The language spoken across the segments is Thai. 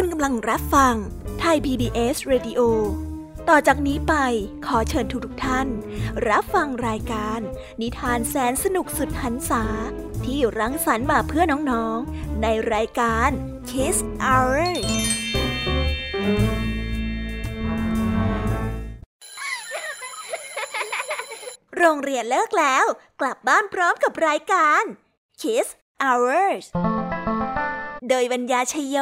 คุณกำลังรับฟังไทย PBS Radio ต่อจากนี้ไปขอเชิญทุกท่านรับฟังรายการนิทานแสนสนุกสุดหรรษาที่รังสรรค์มาเพื่อน้องๆในรายการ Kids Hour โรงเรียนเลิกแล้วกลับบ้านพร้อมกับรายการ Kids Hours โดยบรรยาชัยโย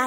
กา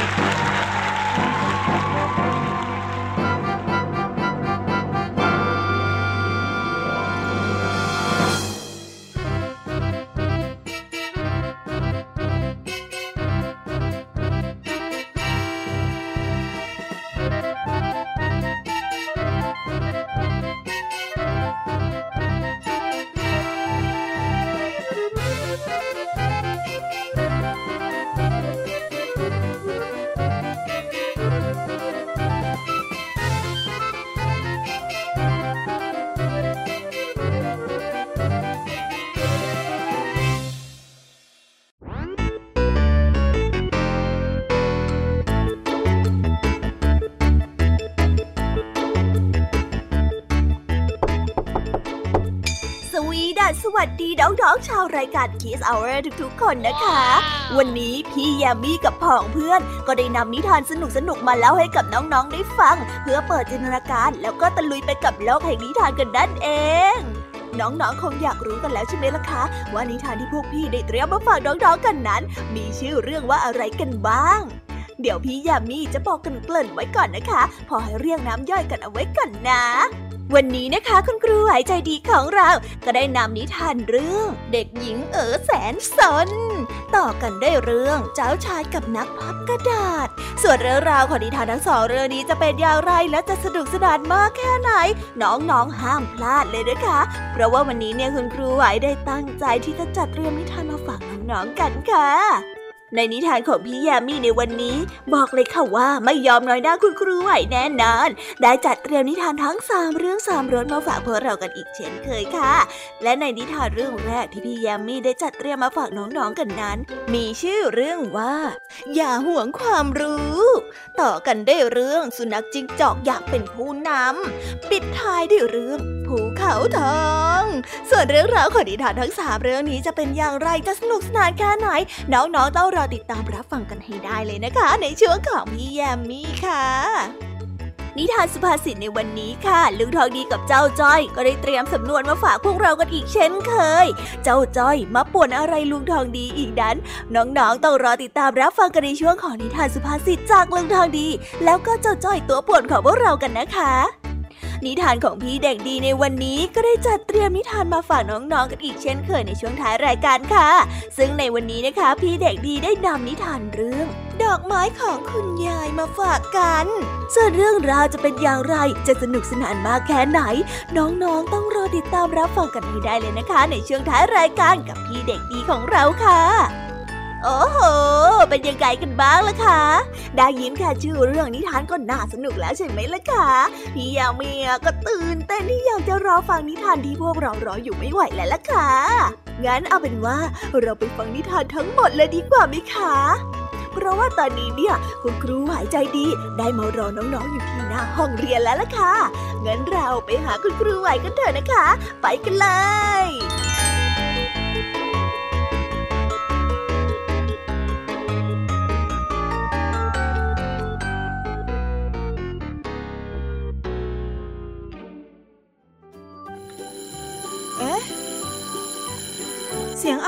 สวัสดีน้องๆชาวรายการ Kids Hour ทุกๆคนนะคะ wow. วันนี้พี่แยมมี่กับพ่องเพื่อนก็ได้นำนิทานสนุกๆมาเล่าให้กับน้องๆได้ฟังเพื่อเปิดจินตนาการแล้วก็ตะลุยไปกับโลกแห่งนิทานกันนั่นเองน้องๆคงอยากรู้กันแล้วใช่ไหมล่ะคะว่านิทานที่พวกพี่ได้เตรียมมาฝากน้องๆกันนั้นมีชื่อเรื่องว่าอะไรกันบ้างเดี๋ยวพี่แยมมี่จะบอกกันเกริ่นไว้ก่อนนะคะพอให้เรียงน้ำย่อยกันเอาไว้ก่อนนะวันนี้นะคะคุณครูหายใจดีของเราก็ได้นำนิทานเรื่องเด็กหญิงเอ๋อแสนสนต่อกันได้เรื่องเจ้าชายกับนักพับกระดาษส่วนเรื่องราวของนิทานทั้งสองเรื่องนี้จะเป็นอย่างไรและจะสนุกสนานมากแค่ไหนน้องๆห้ามพลาดเลยนะคะเพราะว่าวันนี้เนี่ยคุณครูหายได้ตั้งใจที่จะจัดเตรียมนิทานมาฝากน้องๆกันค่ะในนิทานของพี่ยามีในวันนี้บอกเลยค่ะว่าไม่ยอมน้อยหน้าคุณครูไหวแน่นอนได้จัดเตรียมนิทานทั้ง3เรื่อง3รสมาฝากพวกเรากันอีกเช่นเคยค่ะและในนิทานเรื่องแรกที่พี่ยามีได้จัดเตรียมมาฝากน้องๆกันนั้นมีชื่อเรื่องว่าอย่าหวงความรู้ต่อกันได้เรื่องสุนัขจิ้งจอกอยากเป็นผู้นำปิดท้ายด้วยเรื่องภูเขาทองส่วนเรื่องราวของนิทานทั้ง3เรื่องนี้จะเป็นอย่างไรจะสนุกสนานแค่ไหนน้องๆต้องรอติดตามรับฟังกันให้ได้เลยนะคะในช่วงของพี่แยมมี่ค่ะนิทานสุภาษิตในวันนี้ค่ะลุงทองดีกับเจ้าจ้อยก็ได้เตรียมสำนวนมาฝากพวกเรากันอีกเช่นเคยเจ้าจ้อยมาป่วนอะไรลุงทองดีอีกนั้นน้องๆต้องรอติดตามรับฟังกันในช่วงของนิทานสุภาษิตจากลุงทองดีแล้วก็เจ้าจ้อยตัวป่วนของพวกเรากันนะคะนิทานของพี่เด็กดีในวันนี้ก็ได้จัดเตรียมนิทานมาฝากน้องๆกันอีกเช่นเคยในช่วงท้ายรายการค่ะซึ่งในวันนี้นะคะพี่เด็กดีได้นำนิทานเรื่องดอกไม้ของคุณยายมาฝากกันส่วนเรื่องราวจะเป็นอย่างไรจะสนุกสนานมากแค่ไหนน้องๆต้องรอติดตามรับฟังกันให้ได้เลยนะคะในช่วงท้ายรายการกับพี่เด็กดีของเราค่ะโอ้โหเป็นยังไงกันบ้างล่ะคะได้ยินแค่ชื่อเรื่องนิทานก็น่าสนุกแล้วใช่ไหมล่ะคะพี่ยามีก็ตื่นเต้นที่อยากจะรอฟังนิทานที่พวกเรารออยู่ไม่ไหวแล้วล่ะค่ะงั้นเอาเป็นว่าเราไปฟังนิทานทั้งหมดเลยดีกว่าไหมคะเพราะว่าตอนนี้เนี่ยคุณครูหายใจดีได้มารอน้องๆอยู่ที่หน้าห้องเรียนแล้วล่ะค่ะงั้นเราไปหาคุณครูไหวกันเถอะนะคะไปกันเลย เสียงอ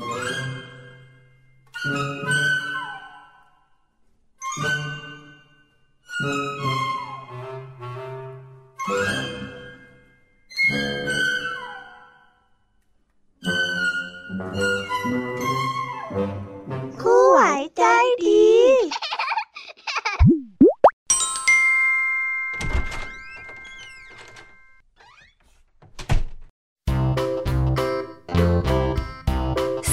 ยคู่ไหวใจดี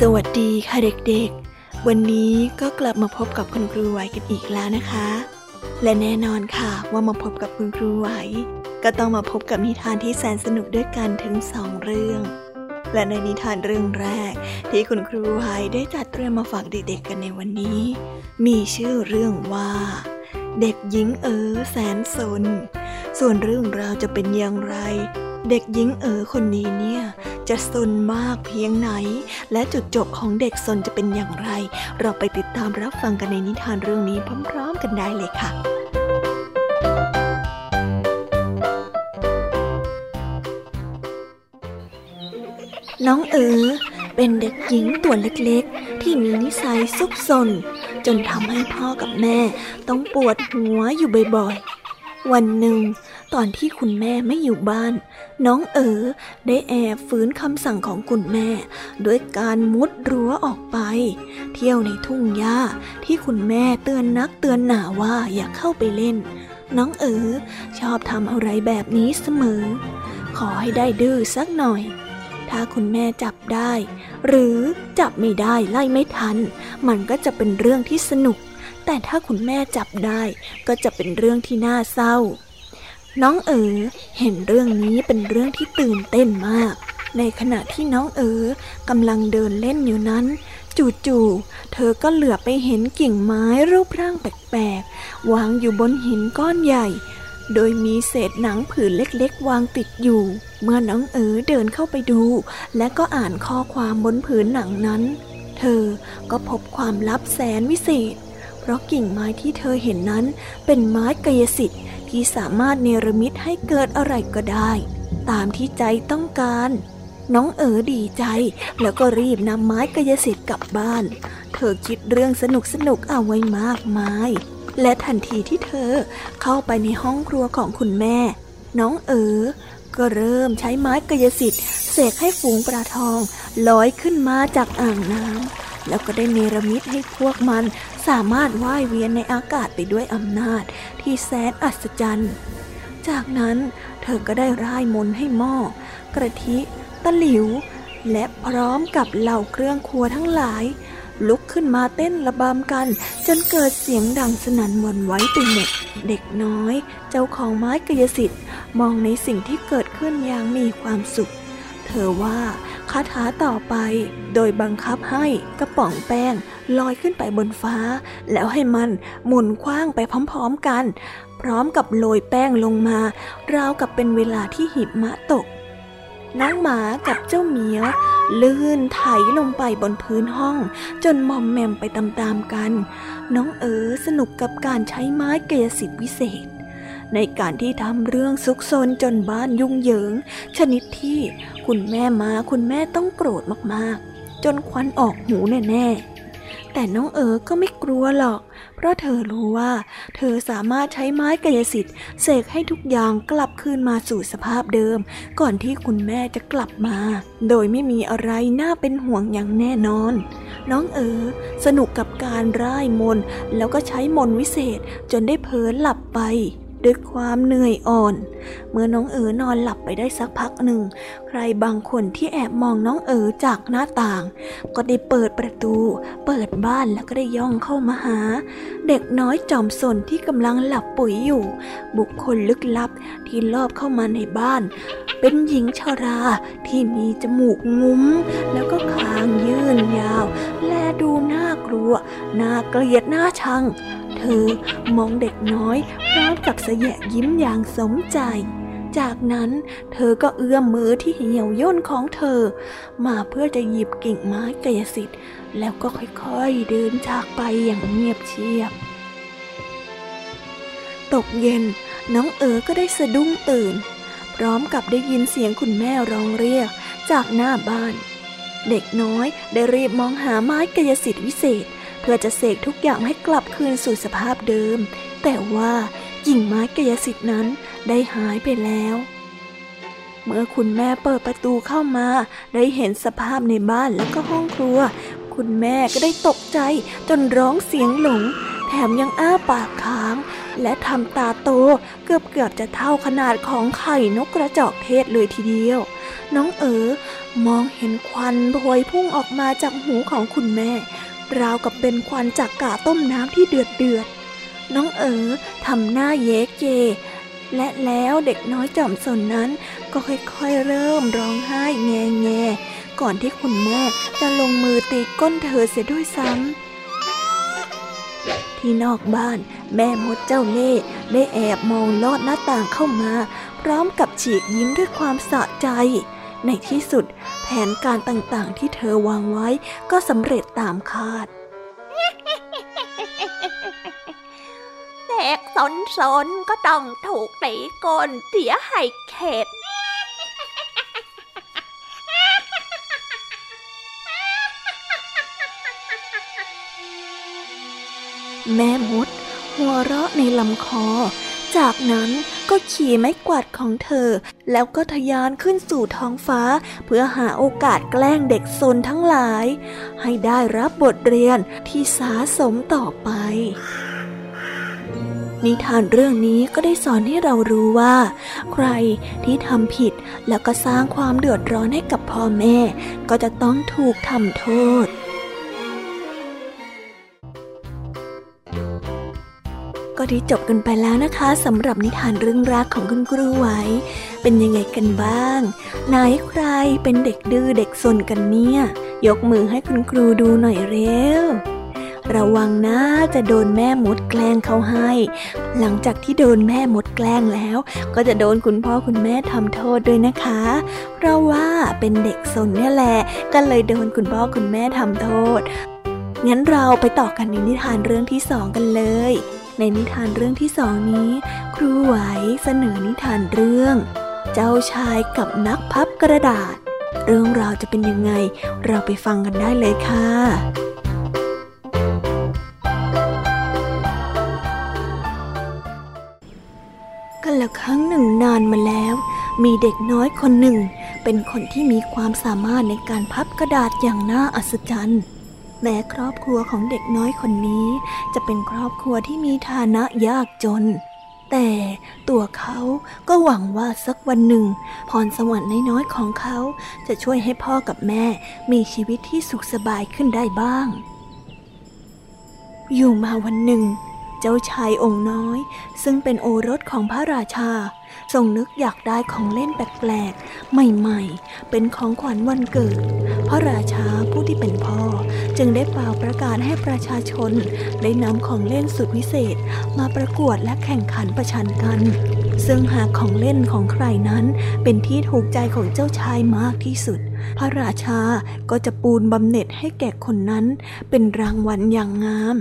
สวัสดีค่ะเด็กๆวันนี้ก็กลับมาพบกับคุณครูไหวกันอีกแล้วนะคะและแน่นอนค่ะว่ามาพบกับคุณครูไหวก็ต้องมาพบกับนิทานที่แสนสนุกด้วยกันถึง2เรื่องและในนิทานเรื่องแรกที่คุณครูไหวได้จัดเตรียมมาฝากเด็กๆกันในวันนี้มีชื่อเรื่องว่าเด็กหญิงแสนสนส่วนเรื่องราวจะเป็นอย่างไรเด็กหญิงคนนี้เนี่ยจะสนมากเพียงไหนและจุดจบของเด็กสนจะเป็นอย่างไรเราไปติดตามรับฟังกันในนิทานเรื่องนี้พร้อมๆกันได้เลยค่ะน้องเป็นเด็กหญิงตัวเล็กๆที่มีนิสัยซุกซนจนทำให้พ่อกับแม่ต้องปวดหัวอยู่บ่อยๆวันหนึ่งตอนที่คุณแม่ไม่อยู่บ้านน้องได้แอบฝืนคำสั่งของคุณแม่ด้วยการมุดรั้วออกไปเที่ยวในทุ่งหญ้าที่คุณแม่เตือนนักเตือนหนาว่าอย่าเข้าไปเล่นน้องชอบทำอะไรแบบนี้เสมอขอให้ได้ดื้อสักหน่อยถ้าคุณแม่จับได้หรือจับไม่ได้ไล่ไม่ทันมันก็จะเป็นเรื่องที่สนุกแต่ถ้าคุณแม่จับได้ก็จะเป็นเรื่องที่น่าเศร้าน้องเห็นเรื่องนี้เป็นเรื่องที่ตื่นเต้นมากในขณะที่น้องกำลังเดินเล่นอยู่นั้นจู่ๆเธอก็เหลือไปเห็นกิ่งไม้รูปร่างแปลกๆวางอยู่บนหินก้อนใหญ่โดยมีเศษหนังผืนเล็กๆวางติดอยู่เมื่อน้องเดินเข้าไปดูและก็อ่านข้อความบนผืนหนังนั้นเธอก็พบความลับแสนวิเศษเพราะกิ่งไม้ที่เธอเห็นนั้นเป็นไม้กายสิทธิ์ที่สามารถเนรมิตให้เกิดอะไรก็ได้ตามที่ใจต้องการน้องดีใจแล้วก็รีบนำไม้กายสิทธิ์กลับบ้านเธอคิดเรื่องสนุกๆเอาไว้มากมายและทันทีที่เธอเข้าไปในห้องครัวของคุณแม่น้องก็เริ่มใช้ไม้กายสิทธิ์เสกให้ฝูงปลาทองลอยขึ้นมาจากอ่างน้ำแล้วก็ได้เนรมิตให้พวกมันสามารถว่ายเวียนในอากาศไปด้วยอำนาจที่แสนอัศจรรย์จากนั้นเธอก็ได้ร่ายมนต์ให้หม้อกระทิตะหลิวและพร้อมกับเหล่าเครื่องครัวทั้งหลายลุกขึ้นมาเต้นระบำกันจนเกิดเสียงดังสนั่นหวั่นไหวไปหมดเด็กน้อยเจ้าของไม้กายสิทธิ์มองในสิ่งที่เกิดขึ้นอย่างมีความสุขเธอว่าคาถาต่อไปโดยบังคับให้กระป๋องแป้งลอยขึ้นไปบนฟ้าแล้วให้มันหมุนคว้างไปพร้อมๆกันพร้อมกับโรยแป้งลงมาราวกับเป็นเวลาที่หิมะตกน้องหมากับเจ้าเหมียวลื่นไถลงไปบนพื้นห้องจนมอมแมมไปตามๆกันน้องสนุกกับการใช้ไม้กายสิทธิ์วิเศษในการที่ทำเรื่องซุกซนจนบ้านยุ่งเหยิงชนิดที่คุณแม่มาคุณแม่ต้องโกรธมากๆจนควันออกหูแน่ๆแต่น้องก็ไม่กลัวหรอกเพราะเธอรู้ว่าเธอสามารถใช้ไม้กายสิทธิ์เสกให้ทุกอย่างกลับคืนมาสู่สภาพเดิมก่อนที่คุณแม่จะกลับมาโดยไม่มีอะไรน่าเป็นห่วงอย่างแน่นอนน้องสนุกกับการร่ายมนต์แล้วก็ใช้มนต์วิเศษจนได้เผลอหลับไปด้วยความเหนื่อยอ่อนเมื่อน้องนอนหลับไปได้สักพักหนึ่งใครบางคนที่แอบมองน้องจากหน้าต่างก็ได้เปิดประตูเปิดบ้านแล้วก็ได้ย่องเข้ามาหาเด็กน้อยจอมสนที่กำลังหลับปุ๋ยอยู่บุคคลลึกลับที่ลอบเข้ามาในบ้านเป็นหญิงชราที่มีจมูกงุ้มแล้วก็คางยื่นยาวและดูน่ากลัวน่าเกลียดน่าชังเธอมองเด็กน้อยพร้อมกับแสแยะยิ้มอย่างสมใจจากนั้นเธอก็เอื้อมมือที่เหี่ยวย่นของเธอมาเพื่อจะหยิบกิ่งไม้กายสิทธิ์แล้วก็ค่อยๆเดินจากไปอย่างเงียบเชียบ ตกเย็นน้องเอ๋อก็ได้สะดุ้งตื่นพร้อมกับได้ยินเสียงคุณแม่ร้องเรียกจากหน้าบ้านเด็กน้อยได้รีบมองหาไม้กายสิทธิ์วิเศษเพื่อจะเสกทุกอย่างให้กลับคืนสู่สภาพเดิมแต่ว่ากิ่งไม้กายสิทธิ์นั้นได้หายไปแล้วเมื่อคุณแม่เปิดประตูเข้ามาได้เห็นสภาพในบ้านและก็ห้องครัวคุณแม่ก็ได้ตกใจจนร้องเสียงหลงแถมยังอ้าปากค้างและทำตาโตเกือบจะเท่าขนาดของไข่นกกระจอกเทศเลยทีเดียวน้องเอ๋อมองเห็นควันพวยพุ่งออกมาจากหูของคุณแม่ราวกับเป็นควันจากกะต้มน้ำที่เดือดน้องเอ๋อทำหน้าเย้เจและแล้วเด็กน้อยจอมสนนั้นก็ค่อยๆเริ่มร้องไห้แงก่อนที่คุณแม่จะลงมือตีก้นเธอเสียด้วยซ้ำที่นอกบ้านแม่มดเจ้าเล่ห์ได้แอบมองลอดหน้าต่างเข้ามาพร้อมกับฉีกยิ้มด้วยความสะใจในที่สุดแผนการต่างๆที่เธอวางไว้ก็สำเร็จตามคาดแตกสนก็ต้องถูกตีก้นเสียให้เข็ดแม่มดหัวเราะในลำคอจากนั้นก็ขี่ไม้กวาดของเธอแล้วก็ทะยานขึ้นสู่ท้องฟ้าเพื่อหาโอกาสแกล้งเด็กซนทั้งหลายให้ได้รับบทเรียนที่สาสมต่อไปนิทานเรื่องนี้ก็ได้สอนให้เรารู้ว่าใครที่ทำผิดแล้วก็สร้างความเดือดร้อนให้กับพ่อแม่ก็จะต้องถูกทำโทษก็ได้จบกันไปแล้วนะคะสำหรับนิทานเรื่องแรกของคุณครูไหวเป็นยังไงกันบ้างไหนใครเป็นเด็กดื้อเด็กซนกันเนี่ยยกมือให้คุณครูดูหน่อยเร็วระวังนะจะโดนแม่มดแกล้งเขาให้หลังจากที่โดนแม่มดแกล้งแล้วก็จะโดนคุณพ่อคุณแม่ทำโทษด้วยนะคะเพราะว่าเป็นเด็กซนเนี่ยแหละก็เลยโดนคุณพ่อคุณแม่ทำโทษงั้นเราไปต่อกันในนิทานเรื่องที่สองกันเลยในนิทานเรื่องที่สองนี้ครูไหวเสนอนิทานเรื่องเจ้าชายกับนักพับกระดาษเรื่องราวจะเป็นยังไงเราไปฟังกันได้เลยค่ะกันละครั้งหนึ่งนานมาแล้วมีเด็กน้อยคนหนึ่งเป็นคนที่มีความสามารถในการพับกระดาษอย่างน่าอัศจรรย์แม้ครอบครัวของเด็กน้อยคนนี้จะเป็นครอบครัวที่มีฐานะยากจนแต่ตัวเขาก็หวังว่าสักวันหนึ่งพรสวรรค์น้อยๆของเขาจะช่วยให้พ่อกับแม่มีชีวิตที่สุขสบายขึ้นได้บ้างอยู่มาวันหนึ่งเจ้าชายองค์น้อยซึ่งเป็นโอรสของพระราชาทรงนึกอยากได้ของเล่นแปลกๆใหม่ๆเป็นของขวัญวันเกิดพระราชาผู้ที่เป็นพ่อจึงได้เป่าประกาศให้ประชาชนได้นำของเล่นสุดวิเศษมาประกวดและแข่งขันประชันกันซึ่งหากของเล่นของใครนั้นเป็นที่ถูกใจของเจ้าชายมากที่สุดพระราชาก็จะปูนบำเหน็จให้แก่คนนั้นเป็นรางวัลอย่างงาม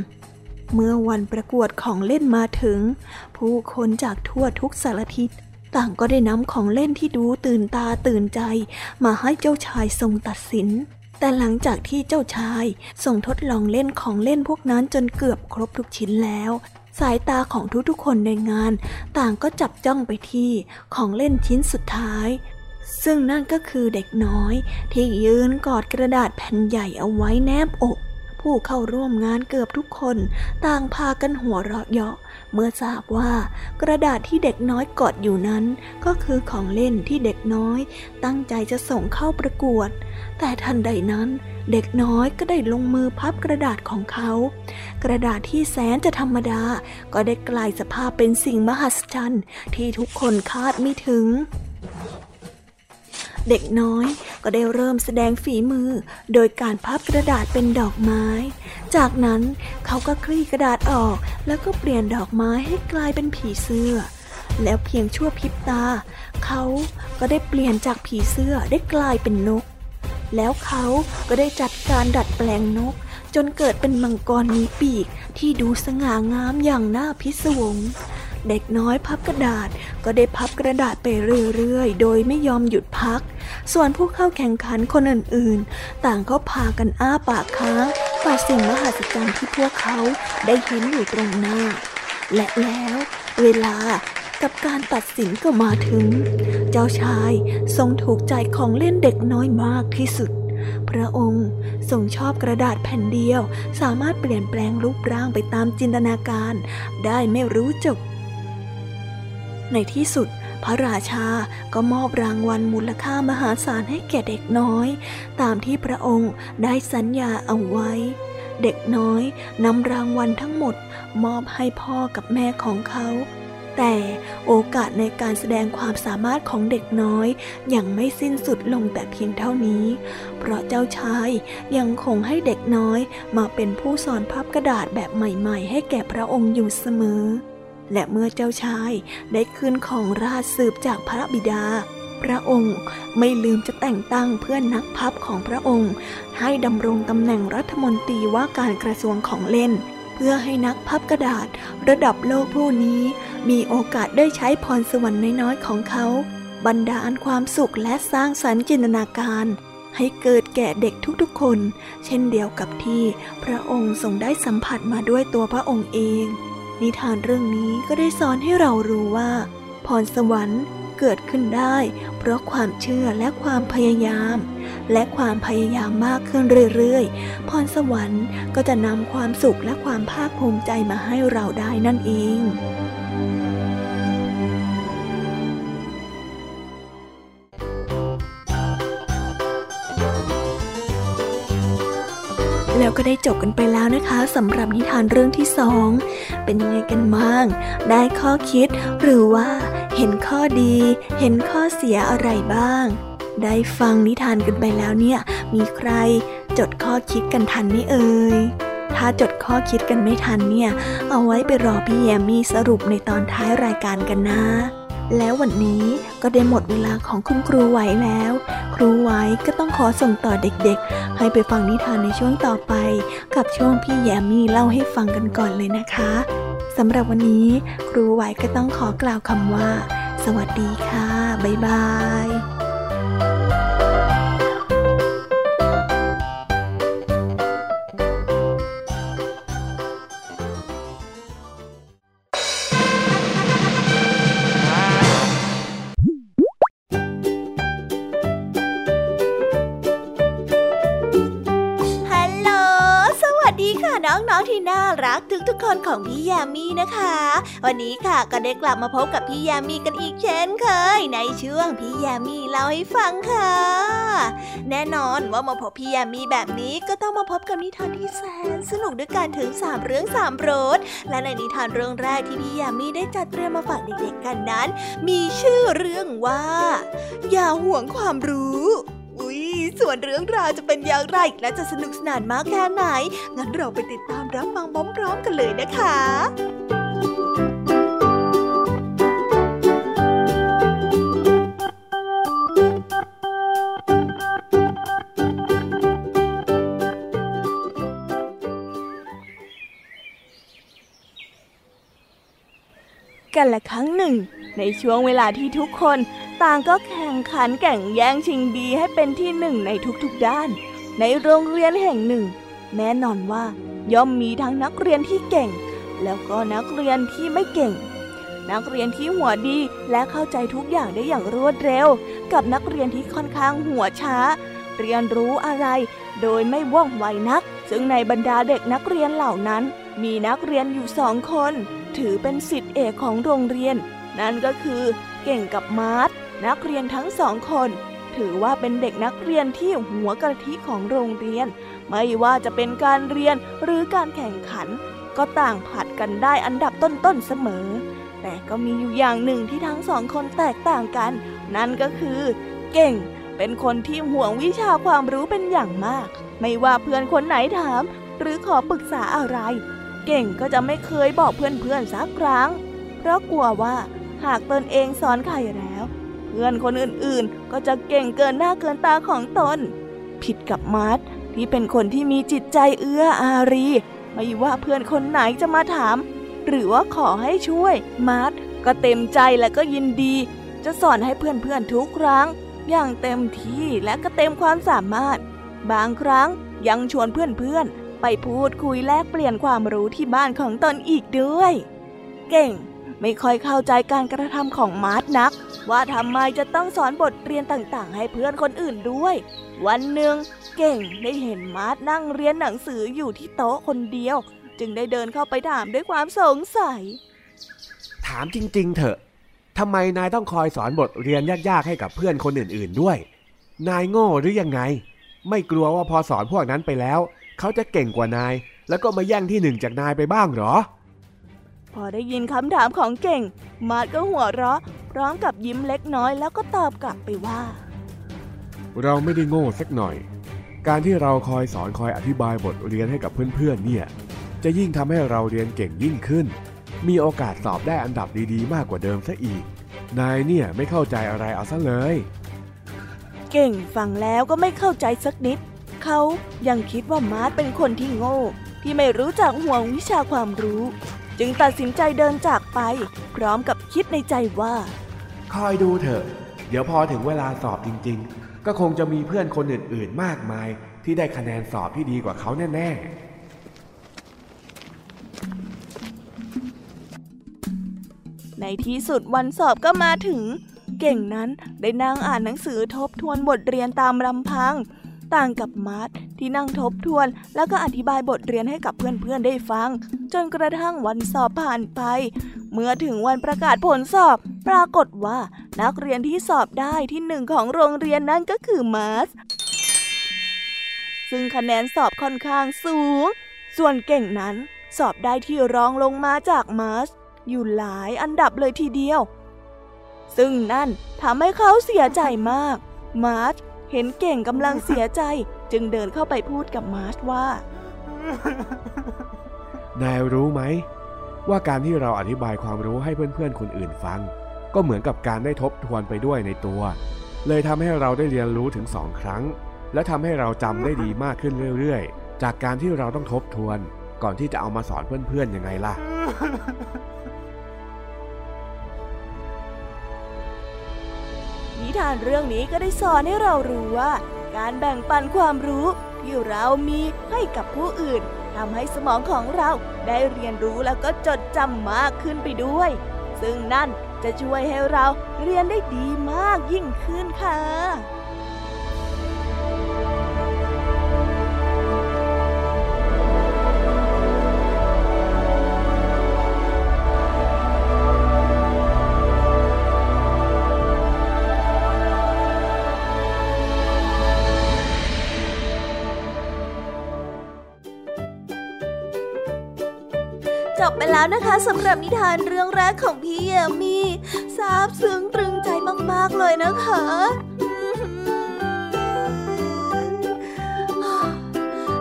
เมื่อวันประกวดของเล่นมาถึงผู้คนจากทั่วทุกสารทิศต่างก็ได้นำของเล่นที่ดูตื่นตาตื่นใจมาให้เจ้าชายทรงตัดสินแต่หลังจากที่เจ้าชายทรงทดลองเล่นของเล่นพวกนั้นจนเกือบครบทุกชิ้นแล้วสายตาของทุกๆคนในงานต่างก็จับจ้องไปที่ของเล่นชิ้นสุดท้ายซึ่งนั่นก็คือเด็กน้อยที่ยืนกอดกระดาษแผ่นใหญ่เอาไว้แนบอกผู้เข้าร่วมงานเกือบทุกคนต่างพากันหัวเราะเยาะเมื่อทราบว่ากระดาษที่เด็กน้อยกอดอยู่นั้นก็คือของเล่นที่เด็กน้อยตั้งใจจะส่งเข้าประกวดแต่ทันใดนั้นเด็กน้อยก็ได้ลงมือพับกระดาษของเขากระดาษที่แสนจะธรรมดาก็ได้กลายสภาพเป็นสิ่งมหัศจรรย์ที่ทุกคนคาดไม่ถึงเด็กน้อยก็ได้เริ่มแสดงฝีมือโดยการพับกระดาษเป็นดอกไม้จากนั้นเขาก็คลี่กระดาษออกแล้วก็เปลี่ยนดอกไม้ให้กลายเป็นผีเสื้อแล้วเพียงชั่วพริบตาเขาก็ได้เปลี่ยนจากผีเสื้อได้กลายเป็นนกแล้วเขาก็ได้จัดการดัดแปลงนกจนเกิดเป็นมังกรมีปีกที่ดูสง่างามอย่างน่าพิศวง เด็กน้อยพับกระดาษก็ได้พับกระดาษไปเรื่อยๆโดยไม่ยอมหยุดพักส่วนผู้เข้าแข่งขันคนอื่นๆต่างก็พากันอ้าปากค้างต่อสิ่งมหัศจรรย์ที่พวกเขาได้เห็นอยู่ตรงหน้าและแล้วเวลากับการตัดสินก็มาถึงเจ้าชายทรงถูกใจของเล่นเด็กน้อยมากที่สุดพระองค์ทรงชอบกระดาษแผ่นเดียวสามารถเปลี่ยนแปลงรูปร่างไปตามจินตนาการได้ไม่รู้จบในที่สุดพระราชาก็มอบรางวัลมูลค่ามหาศาลให้แก่เด็กน้อยตามที่พระองค์ได้สัญญาเอาไว้เด็กน้อยนำรางวัลทั้งหมดมอบให้พ่อกับแม่ของเขาแต่โอกาสในการแสดงความสามารถของเด็กน้อยยังไม่สิ้นสุดลงแต่เพียงเท่านี้เพราะเจ้าชายยังคงให้เด็กน้อยมาเป็นผู้สอนพับกระดาษแบบใหม่ๆให้แก่พระองค์อยู่เสมอและเมื่อเจ้าชายได้ขึ้นครองราชย์สืบจากพระบิดาพระองค์ไม่ลืมจะแต่งตั้งเพื่อนนักพับของพระองค์ให้ดำรงตำแหน่งรัฐมนตรีว่าการกระทรวงของเล่นเพื่อให้นักพับกระดาษระดับโลกผู้นี้มีโอกาสได้ใช้พรสวรรค์น้อยๆของเขาบรรดาลความสุขและสร้างสรรค์จินตนาการให้เกิดแก่เด็กทุกๆคนเช่นเดียวกับที่พระองค์ทรงได้สัมผัสมาด้วยตัวพระองค์เองนิทานเรื่องนี้ก็ได้สอนให้เรารู้ว่าพรสวรรค์เกิดขึ้นได้เพราะความเชื่อและความพยายามมากขึ้นเรื่อยๆพรสวรรค์ก็จะนำความสุขและความภาคภูมิใจมาให้เราได้นั่นเองแล้วก็ได้จบกันไปแล้วนะคะสำหรับนิทานเรื่องที่2เป็นยังไงกันบ้างได้ข้อคิดหรือว่าเห็นข้อดีเห็นข้อเสียอะไรบ้างได้ฟังนิทานกันไปแล้วเนี่ยมีใครจดข้อคิดกันทันไหมเอ่ยถ้าจดข้อคิดกันไม่ทันเนี่ยเอาไว้ไปรอพี่แยมมี่สรุปในตอนท้ายรายการกันนะแล้ววันนี้ก็ได้หมดเวลาของคุณครูไหวแล้วครูไหวก็ต้องขอส่งต่อเด็กๆให้ไปฟังนิทานในช่วงต่อไปกับช่วงพี่แยมมี่เล่าให้ฟังกันก่อนเลยนะคะสำหรับวันนี้ครูไหวก็ต้องขอกล่าวคำว่าสวัสดีค่ะบ๊ายบายทุกๆคนของพี่ยามีนะคะวันนี้ค่ะก็ได้กลับมาพบกับพี่ยามีกันอีกเช่นเคยในช่วงพี่ยามีเล่าให้ฟังค่ะแน่นอนว่ามาพบพี่ยามีแบบนี้ก็ต้องมาพบกับนิทานที่แสนสนุกด้วยกันถึง3เรื่อง3รสและในนิทานเรื่องแรกที่พี่ยามีได้จัดเตรียมมาฝากเด็กๆกันนั้นมีชื่อเรื่องว่าอย่าห่วงความรู้ส่วนเรื่องราวจะเป็นอย่างไรและจะสนุกสนานมากแค่ไหนงั้นเราไปติดตามรับฟังพร้อมๆกันเลยนะคะกันละครั้งหนึ่งในช่วงเวลาที่ทุกคนต่างก็แข่งขันแข่งแย่งชิงดีให้เป็นที่หนึ่งในทุกๆด้านในโรงเรียนแห่งหนึ่งแน่นอนว่าย่อมมีทั้งนักเรียนที่เก่งแล้วก็นักเรียนที่ไม่เก่งนักเรียนที่หัวดีและเข้าใจทุกอย่างได้อย่างรวดเร็วกับนักเรียนที่ค่อนข้างหัวช้าเรียนรู้อะไรโดยไม่ว่องไวนักซึ่งในบรรดาเด็กนักเรียนเหล่านั้นมีนักเรียนอยู่2 คนถือเป็นศิษย์เอกของโรงเรียนนั่นก็คือเก่งกับมาร์ทนักเรียนทั้ง2 คนถือว่าเป็นเด็กนักเรียนที่หัวกะทิของโรงเรียนไม่ว่าจะเป็นการเรียนหรือการแข่งขันก็ต่างผัดกันได้อันดับต้นๆเสมอแต่ก็มีอยู่อย่างหนึ่งที่ทั้ง2 คนแตกต่างกันนั่นก็คือเก่งเป็นคนที่หวงวิชาความรู้เป็นอย่างมากไม่ว่าเพื่อนคนไหนถามหรือขอปรึกษาอะไรเก่งก็จะไม่เคยบอกเพื่อนๆสักครั้งเพราะกลัวว่าหากตนเองสอนใครแล้วเพื่อนคนอื่นๆก็จะเก่งเกินหน้าเกินตาของตนผิดกับมาร์ทที่เป็นคนที่มีจิตใจเอื้ออารีไม่ว่าเพื่อนคนไหนจะมาถาม หรือว่าขอให้ช่วยมาร์ทก็เต็มใจและก็ยินดีจะสอนให้เพื่อนๆทุกครั้งอย่างเต็มที่และก็เต็มความสามารถบางครั้งยังชวนเพื่อนๆไปพูดคุยแลกเปลี่ยนความรู้ที่บ้านของตนอีกด้วยเก่งไม่ค่อยเข้าใจการกระทำของมาร์ทนักว่าทำไมจะต้องสอนบทเรียนต่างๆให้เพื่อนคนอื่นด้วยวันหนึ่งเก่งได้เห็นมาร์ทนั่งเรียนหนังสืออยู่ที่โต๊ะคนเดียวจึงได้เดินเข้าไปถามด้วยความสงสัยถามจริงๆเถอะทำไมนายต้องคอยสอนบทเรียนยากๆให้กับเพื่อนคนอื่นๆด้วยนายโง่หรือยังไงไม่กลัวว่าพอสอนพวกนั้นไปแล้วเขาจะเก่งกว่านายแล้วก็มาแย่งที่หนึ่งจากนายไปบ้างหรอพอได้ยินคำถามของเก่งมาร์ทก็หัวเราะพร้อมกับยิ้มเล็กน้อยแล้วก็ตอบกลับไปว่าเราไม่ได้โง่สักหน่อยการที่เราคอยสอนคอยอธิบายบทเรียนให้กับเพื่อนๆเนี่ยจะยิ่งทำให้เราเรียนเก่งยิ่งขึ้นมีโอกาสสอบได้อันดับดีๆมากกว่าเดิมซะอีกนายเนี่ยไม่เข้าใจอะไรเอาซะเลยเก่งฟังแล้วก็ไม่เข้าใจสักนิดเขายังคิดว่ามาร์ทเป็นคนที่โง่ที่ไม่รู้จักห่วงวิชาความรู้จึงตัดสินใจเดินจากไปพร้อมกับคิดในใจว่าคอยดูเถอะเดี๋ยวพอถึงเวลาสอบจริงๆก็คงจะมีเพื่อนคนอื่นๆมากมายที่ได้คะแนนสอบที่ดีกว่าเขาแน่ๆในที่สุดวันสอบก็มาถึงเก่งนั้นได้นั่งอ่านหนังสือทบทวนบทเรียนตามลำพังต่างกับมาร์ทที่นั่งทบทวนแล้วก็อธิบายบทเรียนให้กับเพื่อนๆได้ฟังจนกระทั่งวันสอบผ่านไปเมื่อถึงวันประกาศผลสอบปรากฏว่านักเรียนที่สอบได้ที่หนึ่งของโรงเรียนนั่นก็คือมาร์ทซึ่งคะแนนสอบค่อนข้างสูงส่วนเก่งนั้นสอบได้ที่รองลงมาจากมาร์ทอยู่หลายอันดับเลยทีเดียวซึ่งนั่นทำให้เขาเสียใจมากมาร์ชเห็นเก่งกำลังเสียใจจึงเดินเข้าไปพูดกับมาร์ชว่านายรู้ไหมว่าการที่เราอธิบายความรู้ให้เพื่อนๆคนอื่นฟังก็เหมือนกับการได้ทบทวนไปด้วยในตัวเลยทำให้เราได้เรียนรู้ถึง2 ครั้งและทำให้เราจำได้ดีมากขึ้นเรื่อยๆจากการที่เราต้องทบทวนก่อนที่จะเอามาสอนเพื่อนๆยังไงล่ะนิทานเรื่องนี้ก็ได้สอนให้เรารู้ว่าการแบ่งปันความรู้ที่เรามีให้กับผู้อื่นทำให้สมองของเราได้เรียนรู้แล้วก็จดจำมากขึ้นไปด้วยซึ่งนั่นจะช่วยให้เราเรียนได้ดีมากยิ่งขึ้นค่ะจบไปแล้วนะคะสำหรับนิทานเรื่องแรกของพี่แยมมี่ซาบซึ้งตรึงใจมากๆเลยนะคะ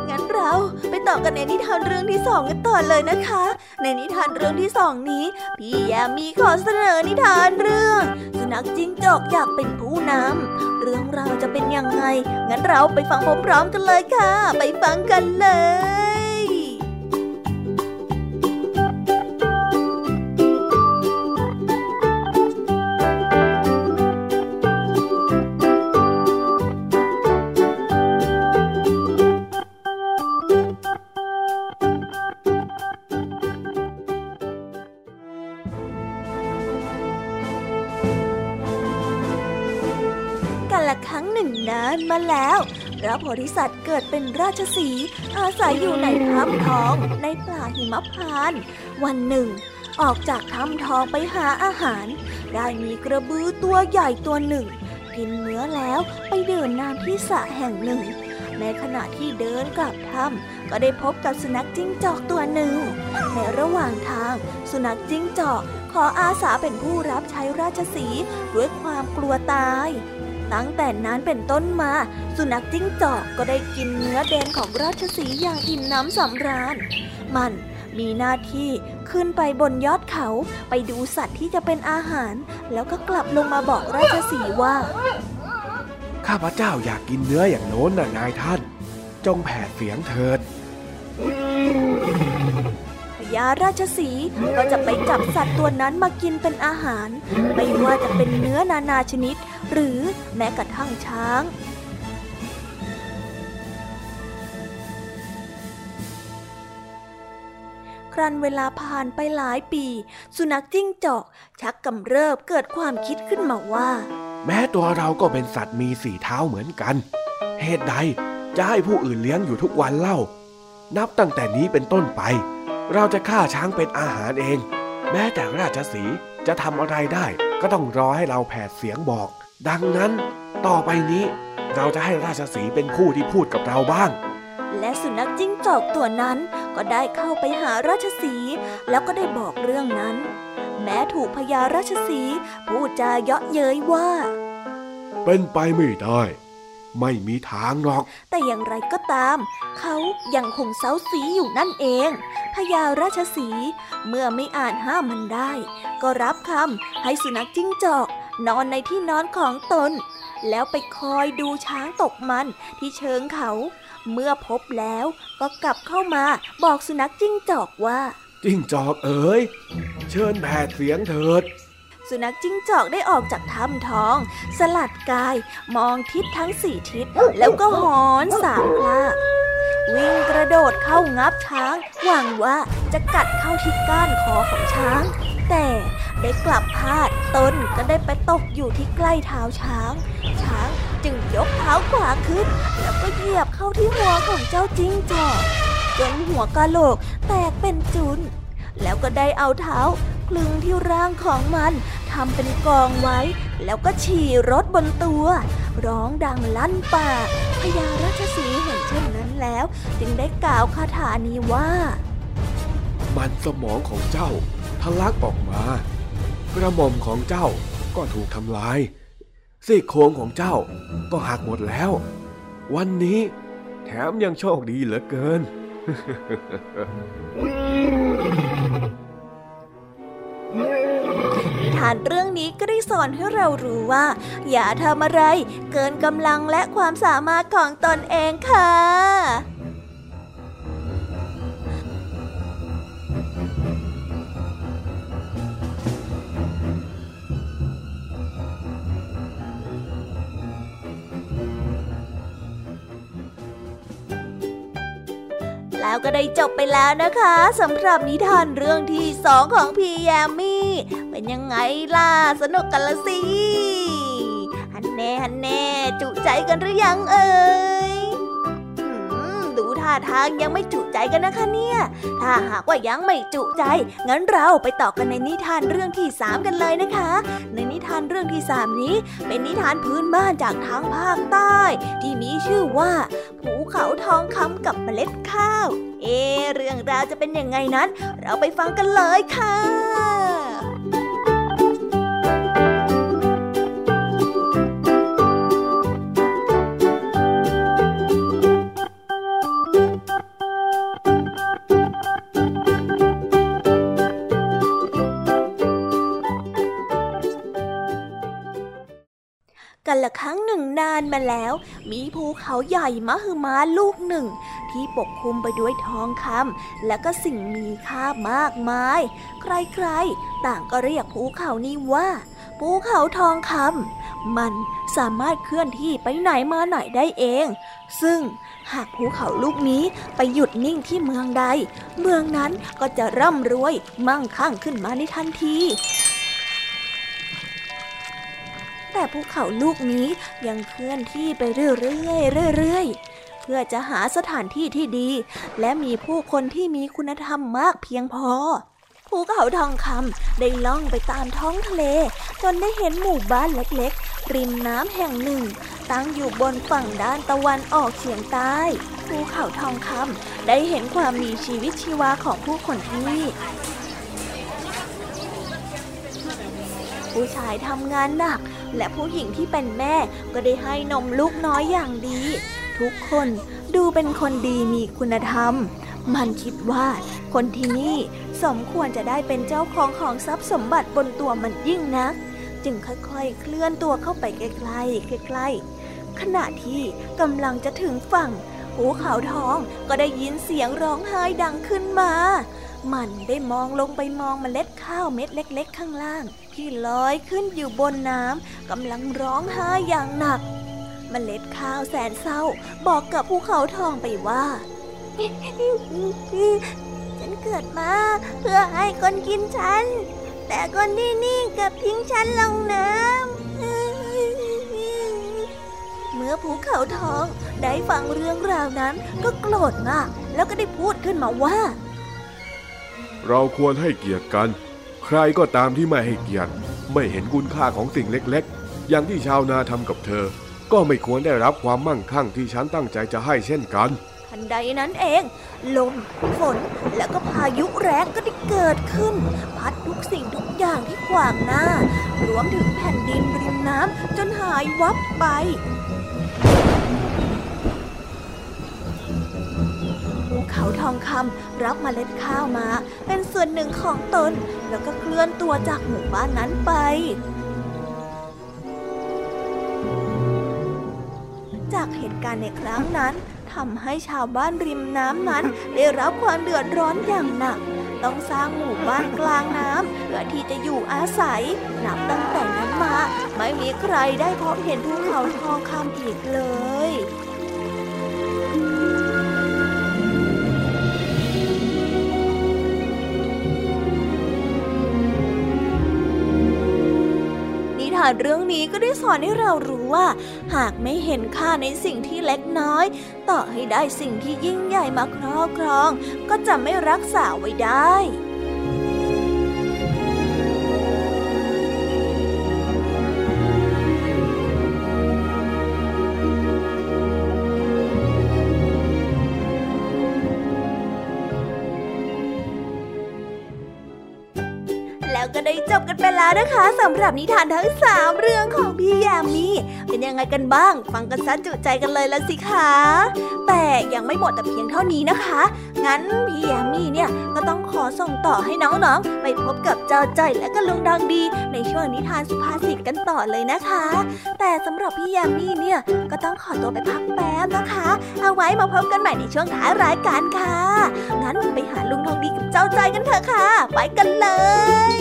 งั้นเราไปต่อกันในนิทานเรื่องที่2กันต่อเลยนะคะในนิทานเรื่องที่2นี้พี่แยมมี่ขอเสนอนิทานเรื่องสุนัขจิ้งจอกอยากเป็นผู้นำเรื่องราวจะเป็นยังไงงั้นเราไปฟังพร้อมๆกันเลยค่ะไปฟังกันเลยมาแล้วพระโพธิสัตว์เกิดเป็นราชสีห์อาศัยอยู่ในถ้ำทองในป่าหิมพานต์วันหนึ่งออกจากถ้ำทองไปหาอาหารได้มีกระบือตัวใหญ่ตัวหนึ่งกินเนื้อแล้วไปดื่มน้ำที่สระแห่งหนึ่งในขณะที่เดินกลับถ้ำก็ได้พบกับสุนัขจิ้งจอกตัวหนึ่งในระหว่างทางสุนัขจิ้งจอกขออาสาเป็นผู้รับใช้ราชสีห์ด้วยความกลัวตายตั้งแต่นั้นเป็นต้นมาสุนัขจิ้งจอกก็ได้กินเนื้อแดงของราชสีห์อย่างอิ่มน้ำสำราญมันมีหน้าที่ขึ้นไปบนยอดเขาไปดูสัตว์ที่จะเป็นอาหารแล้วก็กลับลงมาบอกราชสีห์ว่าข้าพเจ้าอยากกินเนื้ออย่างโน้นน่ะนายท่านจงแผ่เสียงเถิดพ ญาราชสีห์ก็จะไปจับสัตว์ตัวนั้นมากินเป็นอาหารไม่ว่าจะเป็นเนื้อนานาชนิดหรือแม้กระทั่งช้างครั้นเวลาผ่านไปหลายปีสุนัขจิ้งจอกชักกำเริบเกิดความคิดขึ้นมาว่าแม้ตัวเราก็เป็นสัตว์มีสี่เท้าเหมือนกันเหตุใดจะให้ผู้อื่นเลี้ยงอยู่ทุกวันเล่านับตั้งแต่นี้เป็นต้นไปเราจะฆ่าช้างเป็นอาหารเองแม้แต่ราชสีห์จะทำอะไรได้ก็ต้องรอให้เราแผดเสียงบอกดังนั้นต่อไปนี้เราจะให้ราชสีห์เป็นผู้ที่พูดกับเราบ้างและสุนัขจิ้งจอกตัวนั้นก็ได้เข้าไปหาราชสีห์แล้วก็ได้บอกเรื่องนั้นแม้ถูกพญาราชสีห์พูดจาเยาะเย้ยว่าเป็นไปไม่ได้ไม่มีทางหรอกแต่อย่างไรก็ตามเขายังคงเซ้าสีอยู่นั่นเองพญาราชสีห์เมื่อไม่อาจห้ามมันได้ก็รับคำให้สุนัขจิ้งจอกนอนในที่นอนของตนแล้วไปคอยดูช้างตกมันที่เชิงเขาเมื่อพบแล้วก็กลับเข้ามาบอกสุนัขจิ้งจอกว่าจิ้งจอกเอ๋ยเชิญแผดเสียงเถิดสุนัขจิ้งจอกได้ออกจากถ้ำทองสลัดกายมองทิศทั้งสี่ทิศแล้วก็หอนสามคราวิ่งกระโดดเข้างับช้างหวังว่าจะกัดเข้าที่ก้านคอของช้างแต่ได้กลับพลาดตนก็ได้ไปตกอยู่ที่ใกล้เท้าช้างช้างจึงยกเท้าขวาขึ้นแล้วก็เหยียบเข้าที่หัวของเจ้าจิ้งจอกจนหัวกะโหลกแตกเป็นจุนแล้วก็ได้เอาเท้าคลึงที่ร่างของมันทำเป็นกองไว้แล้วก็ฉี่รถบนตัวร้องดังลั่นป่าพญาราชสีห์เห็นเช่นนั้นแล้วจึงได้กล่าวคาถานี้ว่ามันสมองของเจ้าทะลักออกมากระหม่อมของเจ้าก็ถูกทำลายซี่โครงของเจ้าก็หักหมดแล้ววันนี้แถมยังโชคดีเหลือเกิน นิทานเรื่องนี้ก็ได้สอนให้เรารู้ว่าอย่าทำอะไรเกินกำลังและความสามารถของตนเองค่ะแล้วก็ได้จบไปแล้วนะคะสำหรับนิทานเรื่องที่2ของพี่แยมมี่เป็นยังไงล่ะสนุกกันละสิฮันแน่จุใจกันหรือยังเอ่ยดูท่าทางยังไม่จุใจกันนะคะเนี่ยถ้าหากว่ายังไม่จุใจงั้นเราไปต่อกันในนิทานเรื่องที่3กันเลยนะคะในนิทานเรื่องที่3นี้เป็นนิทานพื้นบ้านจากทางภาคใต้ที่มีชื่อว่าภูเขาทองคำกับเมล็ดข้าวเรื่องราวจะเป็นยังไงนั้นเราไปฟังกันเลยค่ะกันละครั้งหนึ่งนานมาแล้วมีภูเขาใหญ่มหึมาลูกหนึ่งที่ปกคลุมไปด้วยทองคำและก็สิ่งมีค่ามากมายใครๆต่างก็เรียกภูเขานี้ว่าภูเขาทองคำมันสามารถเคลื่อนที่ไปไหนมาไหนได้เองซึ่งหากภูเขาลูกนี้ไปหยุดนิ่งที่เมืองใดเมืองนั้นก็จะร่ำรวยมั่งคั่งขึ้นมาในทันทีแต่ภูเขาลูกนี้ยังเคลื่อนที่ไปเรื่อยๆเพื่อจะหาสถานที่ที่ดีและมีผู้คนที่มีคุณธรรมมากเพียงพอภูเขาทองคำได้ล่องไปตามท้องทะเลจนได้เห็นหมู่บ้านเล็กๆริมน้ำแห่งหนึ่งตั้งอยู่บนฝั่งด้านตะวันออกเฉียงใต้ภูเขาทองคำได้เห็นความมีชีวิตชีวาของผู้คนที่นี่ผู้ชายทำงานหนักและผู้หญิงที่เป็นแม่ก็ได้ให้นมลูกน้อยอย่างดีทุกคนดูเป็นคนดีมีคุณธรรมมันคิดว่าคนที่นี่สมควรจะได้เป็นเจ้าของทรัพย์สมบัติบนตัวมันยิ่งนักจึงค่อยๆเคลื่อนตัวเข้าไปใกล้ๆขณะที่กำลังจะถึงฝั่งภูเขาทองก็ได้ยินเสียงร้องไห้ดังขึ้นมา มันได้มองลงไปมองเมล็ดข้าวเม็ดเล็กๆข้างล่างที่ลอยขึ้นอยู่บนน้ำกำลังร้องไห้อย่างหนักเมล็ดข้าวแสนเศร้าบอกกับภูเขาทองไปว่าฉันเกิดมาเพื่อให้คนกินฉันแต่คนที่นี่กลับทิ้งฉันลงน้ำเมื่อภูเขาทองได้ฟังเรื่องราวนั้นก็โกรธมากแล้วก็ได้พูดขึ้นมาว่าเราควรให้เกียรติกันใครก็ตามที่ไม่ให้เกียรติไม่เห็นคุณค่าของสิ่งเล็กๆอย่างที่ชาวนาทำกับเธอก็ไม่ควรได้รับความมั่งคั่งที่ฉันตั้งใจจะให้เช่นกันทันใดนั้นเองลมฝนแล้วก็พายุแรงก็ได้เกิดขึ้นพัดทุกสิ่งทุกอย่างที่ขวางหน้ารวมถึงแผ่นดินริมน้ำจนหายวับไปภูเขาทองคำรับเมล็ดข้าวมาเป็นส่วนหนึ่งของตนแล้วก็เคลื่อนตัวจากหมู่บ้านนั้นไปจากเหตุการณ์ในครั้งนั้นทำให้ชาวบ้านริมน้ำนั้นได้รับความเดือดร้อนอย่างหนักต้องสร้างหมู่บ้านกลางน้ำเพื่อที่จะอยู่อาศัยนับตั้งแต่นั้นมาไม่มีใครได้พบเห็นภูเขาทองคำอีกเลยนิทานเรื่องนี้ก็ได้สอนให้เรารู้ว่าหากไม่เห็นค่าในสิ่งที่เล็กน้อยต่อให้ได้สิ่งที่ยิ่งใหญ่มาครอบครองก็จะไม่รักษาไว้ได้ก็ได้จบกันไปแล้วนะคะสำหรับนิทานทั้ง3เรื่องของพี่ยามีเป็นยังไงกันบ้างฟังกันซะจุใจกันเลยละสิคะแต่ยังไม่หมดแต่เพียงเท่านี้นะคะงั้นพี่ยามีเนี่ยก็ต้องขอส่งต่อให้น้องๆไปพบกับเจ้าจ้อยและก็ลุงดองดีในช่วงนิทานสุภาษิตกันต่อเลยนะคะแต่สำหรับพี่ยามีเนี่ยก็ต้องขอตัวไปพักแป๊บนะคะเอาไว้มาพบกันใหม่ในช่วงท้ายรายการค่ะงั้นไปหาลุงทองดีกับเจ้าจ้อยกันเถอะค่ะไปกันเลย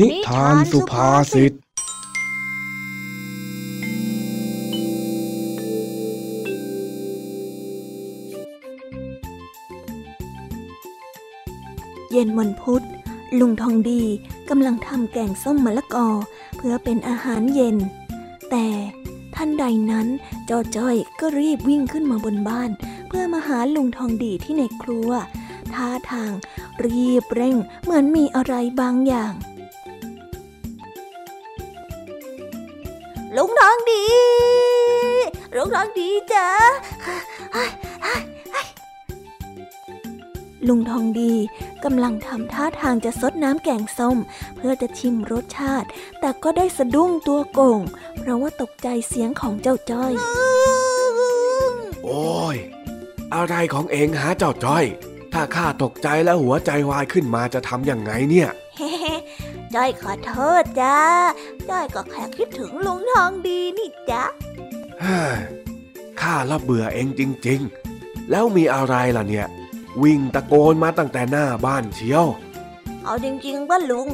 นิทานสุภาษิตเย็นวันพุธลุงทองดีกำลังทำแกงส้มมะละกอเพื่อเป็นอาหารเย็นแต่ทันใดนั้นเจ้าจ้อยก็รีบวิ่งขึ้นมาบนบ้านเพื่อมาหาลุงทองดีที่ในครัวท่าทางรีบเร่งเหมือนมีอะไรบางอย่างลุงทองดีลุงทองดีจ้ะลุงทองดีกำลังทำท่าทางจะซดน้ำแกงส้มเพื่อจะชิมรสชาติแต่ก็ได้สะดุ้งตัวโก่งเพราะว่าตกใจเสียงของเจ้าจ้อยโอ้ยอะไรของเองหาเจ้าจ้อยถ้าข้าตกใจและหัวใจวายขึ้นมาจะทำยังไงเนี่ยจ้อยขอโทษจ้าจ้อยก็แค่คิดถึงลุงทองดีนี่จ้ะข้าละเบื่อเองจริงๆแล้วมีอะไรล่ะเนี่ยวิ่งตะโกนมาตั้งแต่หน้าบ้านเชียวเอาจริงๆป่ะลุง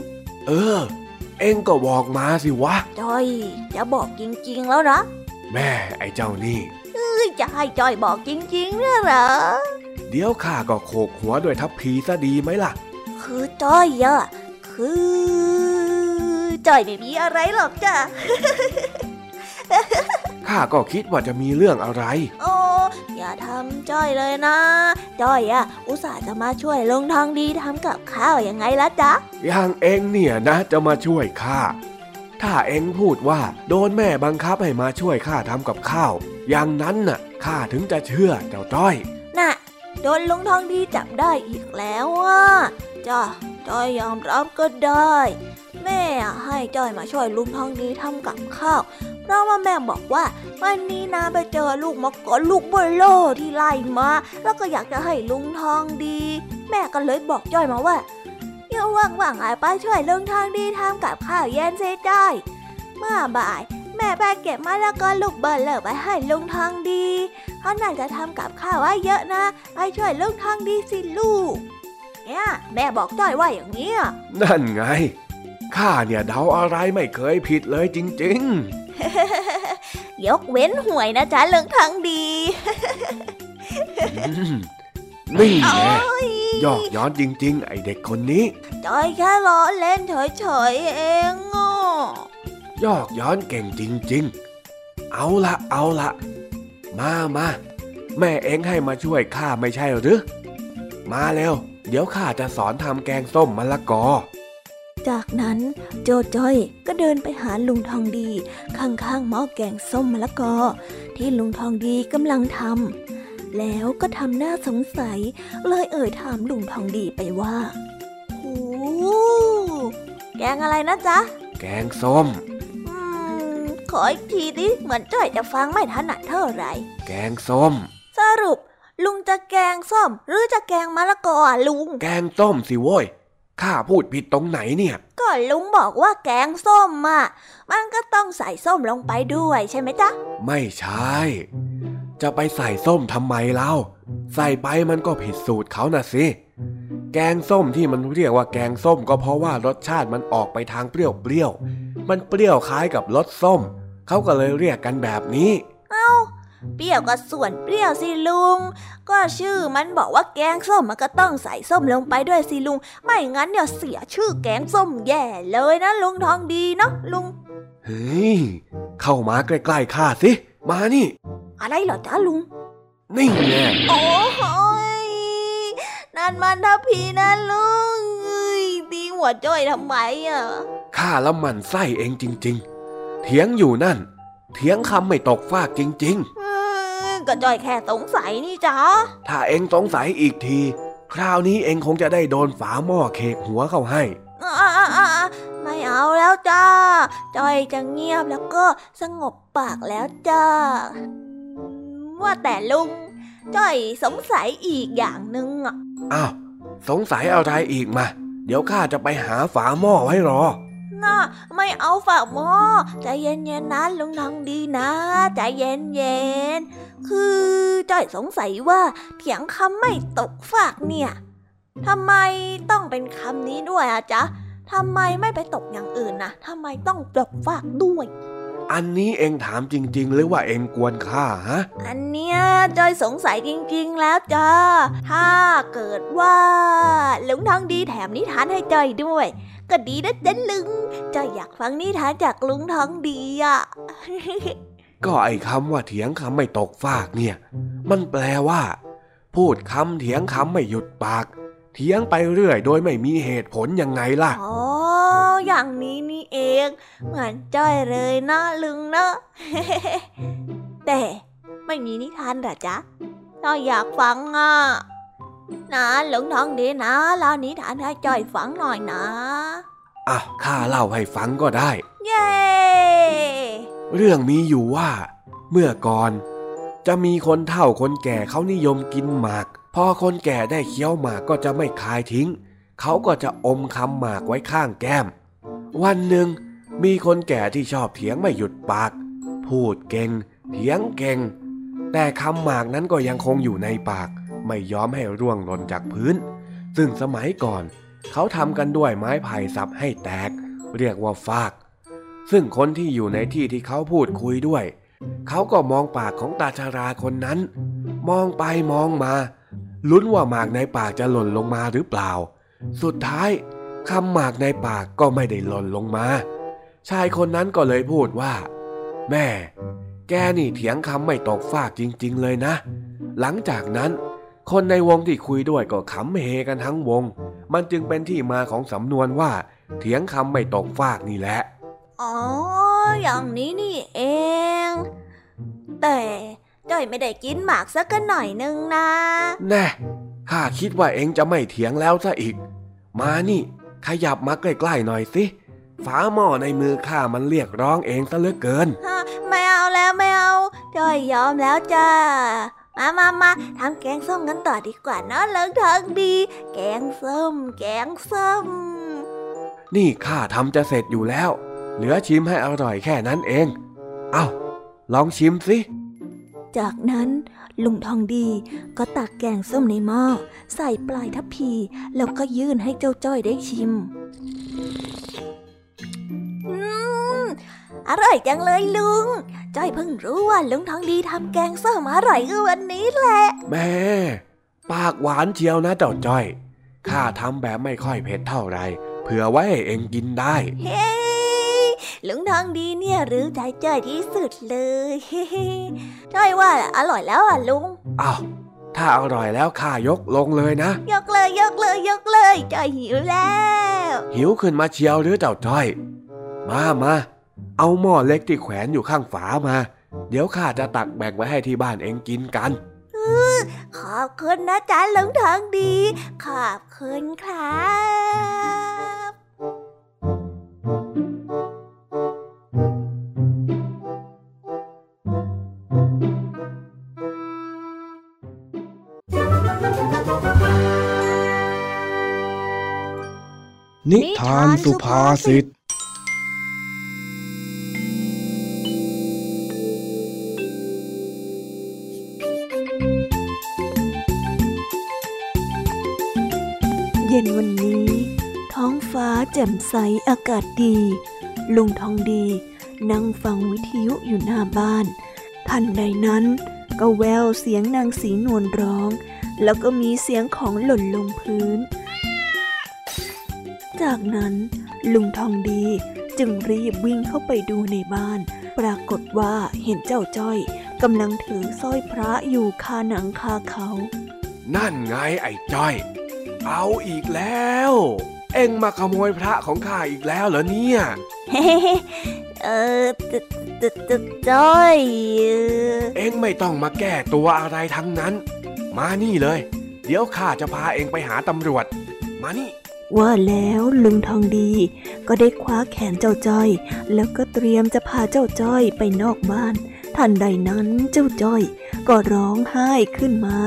เองก็บอกมาสิวะจ้อยจะบอกจริงๆแล้วนะแม่ไอ้เจ้านี่จะให้จ้อยบอกจริงๆเนี่ยเหรอเดี๋ยวข้าก็โขกหัวด้วยทัพพีซะดีไหมล่ะคือจ้อยอะคือจ้อยไม่มีอะไรหรอกจ้ะข้าก็คิดว่าจะมีเรื่องอะไรโอ้อย่าทำจ้อยเลยนะจ้อยอะอุตส่าห์จะมาช่วยลุงทองดีทำกับข้าวยังไงล่ะจ๊ะอย่างเองเนี่ยนะจะมาช่วยข้าถ้าเองพูดว่าโดนแม่บังคับให้มาช่วยข้าทำกับข้าวอย่างนั้นน่ะข้าถึงจะเชื่อเจ้าจ้อยน่ะ โดนลุงทองดีจับได้อีกแล้วอ่ะจ้อยยอมรับก็ได้แม่ให้จ้อยมาช่วยลุงทองดีทำกับข้าวเพราะว่าแม่บอกว่าวันนี้นะไปเจอลูกมะกอกลูกเบลโลที่ไล่มาแล้วก็อยากจะให้ลุงทองดีแม่ก็เลยบอกจ้อยมาว่าอย่าว่างๆหายไปช่วยลุงทองดีทำกับข้าวเย็นเสียได้เมื่อบ่ายแม่ไปเก็บมะละกอลูกเบลโลไปให้ลุงทองดีเขาน่าจะทำกับข้าวไว้เยอะนะไปช่วยลุงทองดีสิลูกเนี่ยแม่บอกจ้อยว่าอย่างนี้นั่นไงข้าเนี่ยเดาอะไรไม่เคยผิดเลยจริงๆยกเว้นหวยนะจ๊ะลุงทองดีนี่แหละยอกย้อนจริงๆไอเด็กคนนี้จอยแค่ล้อเล่นเฉยๆเองอ่ะยอกย้อนเก่งจริงๆเอาละมาแม่เอ็งให้มาช่วยข้าไม่ใช่หรือมาเร็วเดี๋ยวข้าจะสอนทำแกงส้มมะละกอจากนั้นโจจ้อยก็เดินไปหาลุงทองดีข้างๆหม้อแกงส้มมะละกอที่ลุงทองดีกำลังทำแล้วก็ทำหน้าสงสัยเลยเอ่ยถามลุงทองดีไปว่าโอ้แกงอะไรนะจ๊ะแกงส้มขออีกทีดิเหมือนจ้อยจะฟังไม่ถนัดเท่าไหร่แกงส้มสรุปลุงจะแกงส้มหรือจะแกงมะละกอลุงแกงต้มสิโว้ยข้าพูดผิดตรงไหนเนี่ยก็ลุงบอกว่าแกงส้มอ่ะมันก็ต้องใส่ส้มลงไปด้วยใช่ไหมจ๊ะไม่ใช่จะไปใส่ส้มทำไมเล่าใส่ไปมันก็ผิดสูตรเขาน่ะสิแกงส้มที่มันเรียกว่าแกงส้มก็เพราะว่ารสชาติมันออกไปทางเปรี้ยวๆมันเปรี้ยวคล้ายกับรสส้มเขาก็เลยเรียกกันแบบนี้เอ้าเปรี้ยวก็ส่วนเปรี้ยวสิลุงก็ชื่อมันบอกว่าแกงส้มมันก็ต้องใส่ส้มลงไปด้วยสิลุงไม่งั้นเดี๋ยวเสียชื่อแกงส้มแย่เลยนะลุงทองดีเนาะลุงเฮ้ยเข้ามาใกล้ๆข้าสิมานี่อะไรเหรอจ๊ะลุงนี่แน่โอ้โหนั่นมันทัพพีนะลุงตีหัวจ้อยทำไมอ่ะข้าละหมั่นไส้เองจริงๆเถียงอยู่นั่นเถียงคำไม่ตกฟากจริงๆก็จ้อยแค่สงสัยนี่จ๊ะถ้าเอ็งสงสัยอีกทีคราวนี้เอ็งคงจะได้โดนฝาหม้อเขกหัวเข้าให้ไม่เอาแล้วจ้าจ้อยจะเงียบแล้วก็สงบปากแล้วจ้าว่าแต่ลุงจ้อยสงสัยอีกอย่างนึงอ่ะอ้าวสงสัยอะไรอีกมาเดี๋ยวข้าจะไปหาฝาหม้อไว้รอไม่เอาฝาหม้อใจเย็นๆนะลุงทองดีนะใจเย็นๆคือจ้อยสงสัยว่าเถียงคำไม่ตกฟากเนี่ยทำไมต้องเป็นคำนี้ด้วยอะจ๊ะทำไมไม่ไปตกอย่างอื่นนะทำไมต้องตกฟากด้วยอันนี้เองถามจริงๆหรือว่าเองกวนข้าฮะอันเนี้ยจ้อยสงสัยจริงๆแล้วจ้ะถ้าเกิดว่าลุงทองดีแถมนิทานให้จ้อยด้วยก็ดีนะเจ้าลุงจ้อยอยากฟังนิทานจากลุงทองดีอ่ะ ก็ไอ้คำว่าเถียงคำไม่ตกฟากเนี่ยมันแปลว่าพูดคำเถียงคำไม่หยุดปากเถียงไปเรื่อยโดยไม่มีเหตุผลยังไงล่ะอ๋ออย่างนี้นี่เองเหมือนจ้อยเลยนะลุงนะ แต่ไม่มีนิทานหรอจ๊ะจ้อยอยากฟังอ่ะนะลุงทองดีนะเล่านิทานให้จ้อยฟังหน่อยนะอ่ะข้าเล่าให้ฟังก็ได้เย้เรื่องมีอยู่ว่าเมื่อก่อนจะมีคนเฒ่าคนแก่เขานิยมกินหมากพอคนแก่ได้เคี้ยวหมากก็จะไม่คายทิ้งเขาก็จะอมคำหมากไว้ข้างแก้มวันหนึ่งมีคนแก่ที่ชอบเถียงไม่หยุดปากพูดเก่งเถียงเก่งแต่คำหมากนั้นก็ยังคงอยู่ในปากไม่ยอมให้ร่วงหล่นจากพื้นซึ่งสมัยก่อนเขาทำกันด้วยไม้ไผ่สับให้แตกเรียกว่าฟากซึ่งคนที่อยู่ในที่ที่เขาพูดคุยด้วยเขาก็มองปากของตาชราคนนั้นมองไปมองมาลุ้นว่าหมากในปากจะหล่นลงมาหรือเปล่าสุดท้ายคำหมากในปากก็ไม่ได้หล่นลงมาชายคนนั้นก็เลยพูดว่าแม่แกนี่เถียงคำไม่ตกฟากจริงๆเลยนะหลังจากนั้นคนในวงที่คุยด้วยก็ขำเฮกันทั้งวงมันจึงเป็นที่มาของสำนวนว่าเถียงคำไม่ตกฟากนี่แหละอ๋ออย่างนี้นี่เองแต่ จ้อยไม่ได้กินหมากสักหน่อยนึงนะแน่ข้าคิดว่าเองจะไม่เถียงแล้วซะอีกมานี่ขยับมาใกล้ๆหน่อยสิฝาหม้อในมือข้ามันเรียกร้องเองซะเหลือเกินไม่เอาแล้วไม่เอาจ้อยยอมแล้วจ้ามาทำแกงส้มกันต่อดีกว่านะเลิกทักดีแกงส้มนี่ข้าทำจะเสร็จอยู่แล้วเหลือชิมให้อร่อยแค่นั้นเองเอ้าลองชิมสิจากนั้นลุงทองดีก็ตักแกงส้มในหม้อใส่ปลายทัพพีแล้วก็ยื่นให้เจ้าจ้อยได้ชิมอร่อยจังเลยลุงจ้อยเพิ่งรู้ว่าลุงทองดีทำแกงส้มอร่อยก็วันนี้แหละแม่ปากหวานเชียวนะเจ้าจ้อยข้าทำแบบไม่ค่อยเผ็ดเท่าไรเผื่อไว้ให้เองกินได้เฮ้ลุงทองดีเนี่ยรู้ใจจ้อยที่สุดเลยเฮ้จ้อยว่าอร่อยแล้วอ่ะลุงอ้าวถ้าอร่อยแล้วข้ายกลงเลยนะยกเลยจ้อยหิวแล้วหิวขึ้นมาเชียวหรือเจ้าจ้อยมาเอาหม้อเล็กที่แขวนอยู่ข้างฝามาเดี๋ยวข้าจะตักแบ่งไว้ให้ที่บ้านเองกินกันขอบคุณนะจ๊ะลุงทองดีขอบคุณครับนิทานสุภาษิตเย็นวันนี้ท้องฟ้าแจ่มใสอากาศดีลุงทองดีนั่งฟังวิทยุอยู่หน้าบ้านทันใดนั้นก็แววเสียงนางสีนวลร้องแล้วก็มีเสียงของหล่นลงพื้นจากนั้นลุงทองดีจึงรีบวิ่งเข้าไปดูในบ้านปรากฏว่าเห็นเจ้าจ้อยกำลังถือสร้อยพระอยู่คาหนังคาเขานั่นไงไอ้จ้อยเอาอีกแล้วเอ็งมาขโมยพระของข้าอีกแล้วเหรอเนี่ยจ้อยเอ็งไม่ต้องมาแก้ตัวอะไรทั้งนั้นมานี่เลยเดี๋ยวข้าจะพาเอ็งไปหาตำรวจมานี่ว่าแล้วลุงทองดีก็ได้คว้าแขนเจ้าจ้อยแล้วก็เตรียมจะพาเจ้าจ้อยไปนอกบ้านทันใดนั้นเจ้าจ้อยก็ร้องไห้ขึ้นมา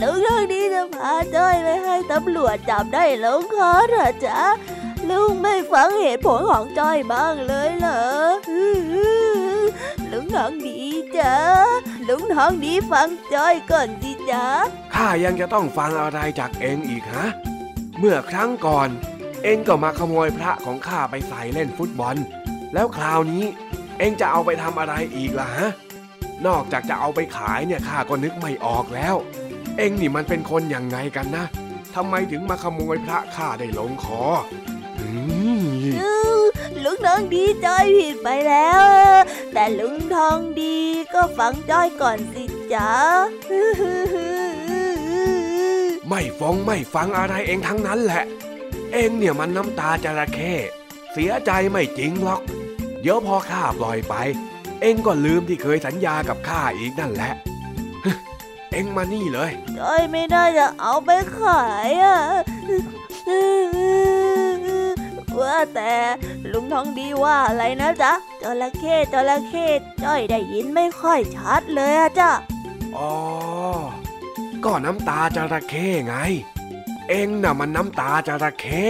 ลุงทองดีจะพาจ้อยไปให้ตำรวจจับได้ลุงขอเถอะจ๊ะลุงไม่ฟังเหตุผลของจ้อยบ้างเลยเหรอลุงทองดีจ๊ะลุงทองดีฟังจ้อยก่อนสิจ๊ะข้ายังจะต้องฟังอะไรจากเองอีกฮะเมื่อครั้งก่อนเองก็มาขโมยพระของข้าไปใส่เล่นฟุตบอลแล้วคราวนี้เองจะเอาไปทำอะไรอีกล่ะฮะนอกจากจะเอาไปขายเนี่ยข้าก็นึกไม่ออกแล้วเอ็งนี่มันเป็นคนยังไงกันนะทำไมถึงมาขโมยพระข้าได้ลงคอลุงทองดีจ้อยผิดไปแล้วแต่ลุงทองดีก็ฟังจ้อยก่อนสิจ๊ะไม่ฟังอะไรเอ็งทั้งนั้นแหละเอ็งเนี่ยมันน้ำตาจระเข้เสียใจไม่จริงหรอกเดี๋ยวพอข้าปล่อยไปเอ็งก็ลืมที่เคยสัญญากับข้าอีกนั่นแหละเอ็งมานี่เลยจ้อยไม่ได้จะเอาไปขายอ่ะว่าแต่ลุงทองดีว่าอะไรนะจ๊ะจระเข้จ้อยได้ยินไม่ค่อยชัดเลยอ่ะจ๊ะอ๋อก็น้ำตาจระเข้ไงเอ็งน่ะมันน้ำตาจระเข้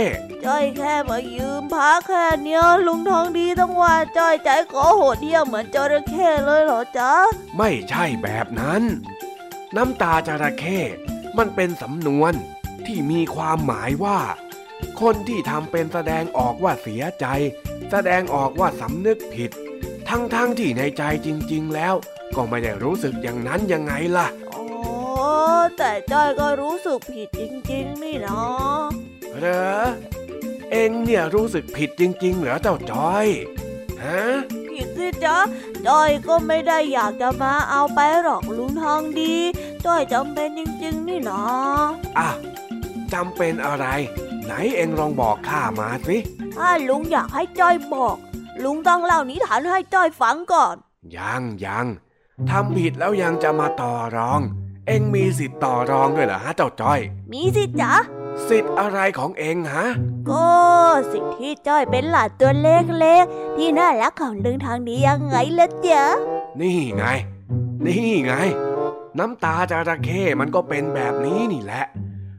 จ้อยแค่มายืมพระแค่เนี้ยลุงทองดีต้องว่าจ้อยใจคอโหดเหี้ยมเหมือนจระเข้เลยเหรอจ๊ะไม่ใช่แบบนั้นน้ำตาจระเข้มันเป็นสำนวนที่มีความหมายว่าคนที่ทำเป็นแสดงออกว่าเสียใจแสดงออกว่าสำนึกผิดทั้งที่ในใจจริงๆแล้วก็ไม่ได้รู้สึกอย่างนั้นยังไงล่ะอ๋อแต่จ้อยก็รู้สึกผิดจริงๆนี่เนาะเหรอเอ็งเนี่ยรู้สึกผิดจริงๆเหรอเจ้าจ้อยฮะผิดสิจ๊ะจ้อยก็ไม่ได้อยากจะมาเอาไปหรอกลุงทองดีจ้อยจำเป็นจริงๆนี่เนาะอ่ะจำเป็นอะไรไหนเอ็งลองบอกข้ามาสิถ้าลุงอยากให้จ้อยบอกลุงต้องเล่านิทานให้จ้อยฟังก่อน ยังทำผิดแล้วยังจะมาต่อรองเอ็งมีสิทธิ์ต่อรองด้วยเหรอฮะเจ้าจ้อยมีสิทธิ์จ๊ะสิทธิ์อะไรของเอ็งฮะก็สิทธิ์ที่จ้อยเป็นหลานตัวเล็กๆที่น่ารักของดึงทางนี้ยังไงล่ะจ๊ะนี่ไงน้ำตาจระเข้มันก็เป็นแบบนี้นี่แหละ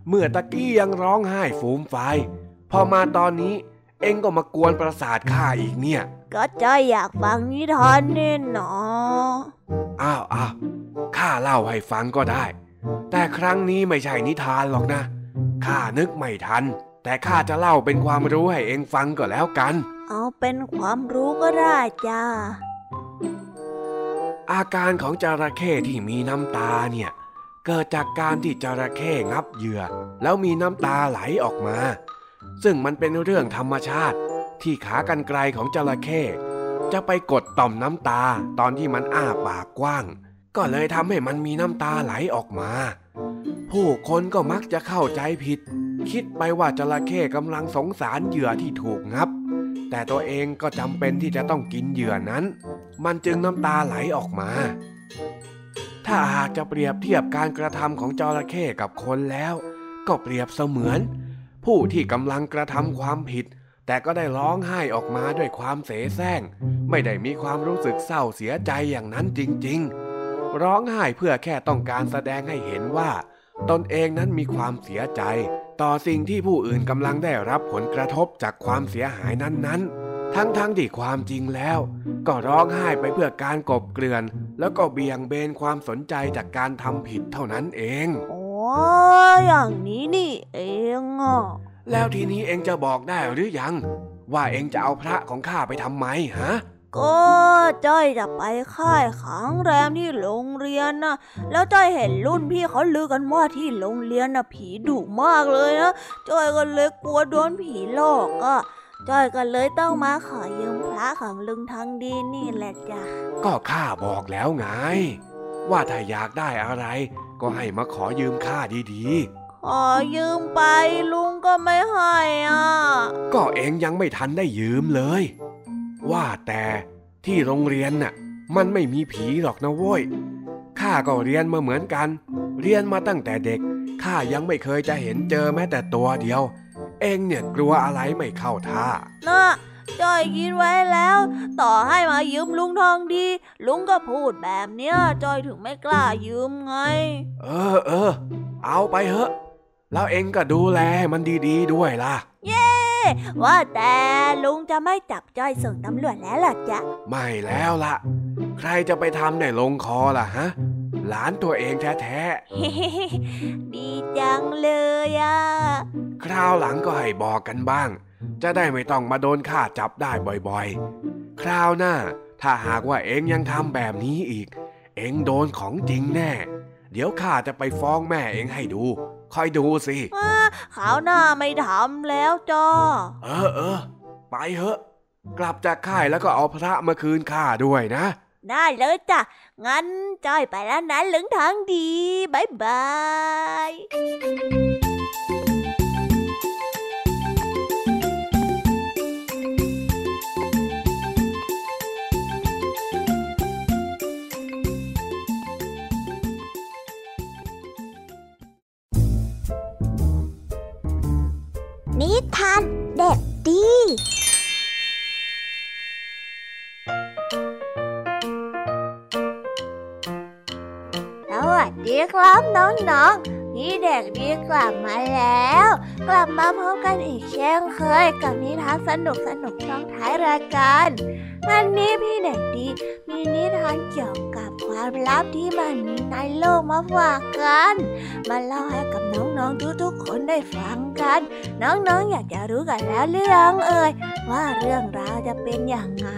เมื่อตะกี้ยังร้องไห้ฟูมฟายพอมาตอนนี้เอ็งก็มากวนประสาทข้าอีกเนี่ยก็จ้อยอยากฟังนิทานนี่หนออ้าวข้าเล่าให้ฟังก็ได้แต่ครั้งนี้ไม่ใช่นิทานหรอกนะข้านึกไม่ทันแต่ข้าจะเล่าเป็นความรู้ให้เอ็งฟังก็แล้วกันเอาเป็นความรู้ก็ได้จ้าอาการของจระเข้ที่มีน้ำตาเนี่ยเกิดจากการที่จระเข้งับเหยื่อแล้วมีน้ำตาไหลออกมาซึ่งมันเป็นเรื่องธรรมชาติที่ขากรรไกรของจระเข้จะไปกดต่อมน้ำตาตอนที่มันอ้าปากกว้างก็เลยทำให้มันมีน้ำตาไหลออกมาผู้คนก็มักจะเข้าใจผิดคิดไปว่าจระเข้กำลังสงสารเหยื่อที่ถูกงับแต่ตัวเองก็จำเป็นที่จะต้องกินเหยื่อนั้นมันจึงน้ำตาไหลออกมาถ้าหากจะเปรียบเทียบการกระทำของจระเข้กับคนแล้วก็เปรียบเสมือนผู้ที่กำลังกระทำความผิดแต่ก็ได้ร้องไห้ออกมาด้วยความเสแสร้งไม่ได้มีความรู้สึกเศร้าเสียใจอย่างนั้นจริงๆร้องไห้เพื่อแค่ต้องการแสดงให้เห็นว่าตนเองนั้นมีความเสียใจต่อสิ่งที่ผู้อื่นกำลังได้รับผลกระทบจากความเสียหายนั้นๆทั้งที่ความจริงแล้วก็ร้องไห้ไปเพื่อการกลบเกลื่อนแล้วก็เบี่ยงเบนความสนใจจากการทำผิดเท่านั้นเองอย่างนี้นี่เองอ่ะแล้วทีนี้เองจะบอกได้หรือยังว่าเองจะเอาพระของข้าไปทำไมฮะก็จ้อยจะไปค่ายขังแรมที่โรงเรียนนะแล้วจ้อยเห็นรุ่นพี่เขาลือกันว่าที่โรงเรียนนะผีดุมากเลยนะจ้อยก็เลยกลัวโดนผีหลอกก็จ้อยก็เลยต้องมาขอยืมพระของลุงทางดีนี่แหละจ้ะก็ข้าบอกแล้วไงว่าถ้าอยากได้อะไรก็ให้มาขอยืมข้าดีๆขอยืมไปลุงก็ไม่ให้อ่ะก็เองยังไม่ทันได้ยืมเลยว่าแต่ที่โรงเรียนน่ะมันไม่มีผีหรอกนะโว้ยข้าก็เรียนมาเหมือนกันเรียนมาตั้งแต่เด็กข้ายังไม่เคยจะเห็นเจอแม้แต่ตัวเดียวเองเนี่ยกลัวอะไรไม่เข้าท่าน่ะจ้อยคิดไว้แล้วต่อให้มายืมลุงทองดีลุงก็พูดแบบเนี้ยจ้อยถึงไม่กล้ายืมไงเออเอาไปเถอะแล้วเองก็ดูแลมันดีๆด้วยล่ะเย้ว่าแต่ลุงจะไม่จับจ้อยส่งตำรวจแล้วหรอจ๊ะไม่แล้วล่ะใครจะไปทำในลงคอล่ะฮะหลานตัวเองแท้ๆดีจังเลยอ่ะคราวหลังก็ให้บอกกันบ้างจะได้ไม่ต้องมาโดนข้าจับได้บ่อยๆคราวหน้าถ้าหากว่าเอ็งยังทำแบบนี้อีกเอ็งโดนของจริงแน่เดี๋ยวข้าจะไปฟ้องแม่เอ็งให้ดูคอยดูสิขาวหน้าไม่ทำแล้วจ้อเออไปเถอะกลับจากค่ายแล้วก็เอาพระมาคืนข้าด้วยนะได้เลยจ้ะงั้นจ้อยไปแล้วนะลุงทางดีบ๊ายบายนิทานเด็กดีสวัสดีครับน้องๆนี่เด็กดีกลับมาแล้วกลับมาพบกันอีกเช่นเคยกับนิทานสนุกช่องท้ายรายการวันนี้พี่เด็กดีมีนิทานเกี่ยวกับความลับที่มันมีในโลกมาฝากกันมาเล่าให้กับน้องๆทุกๆคนได้ฟังกันน้องๆอยากจะรู้กันแล้วหรือยังเอ่ยว่าเรื่องราวจะเป็นอย่างไร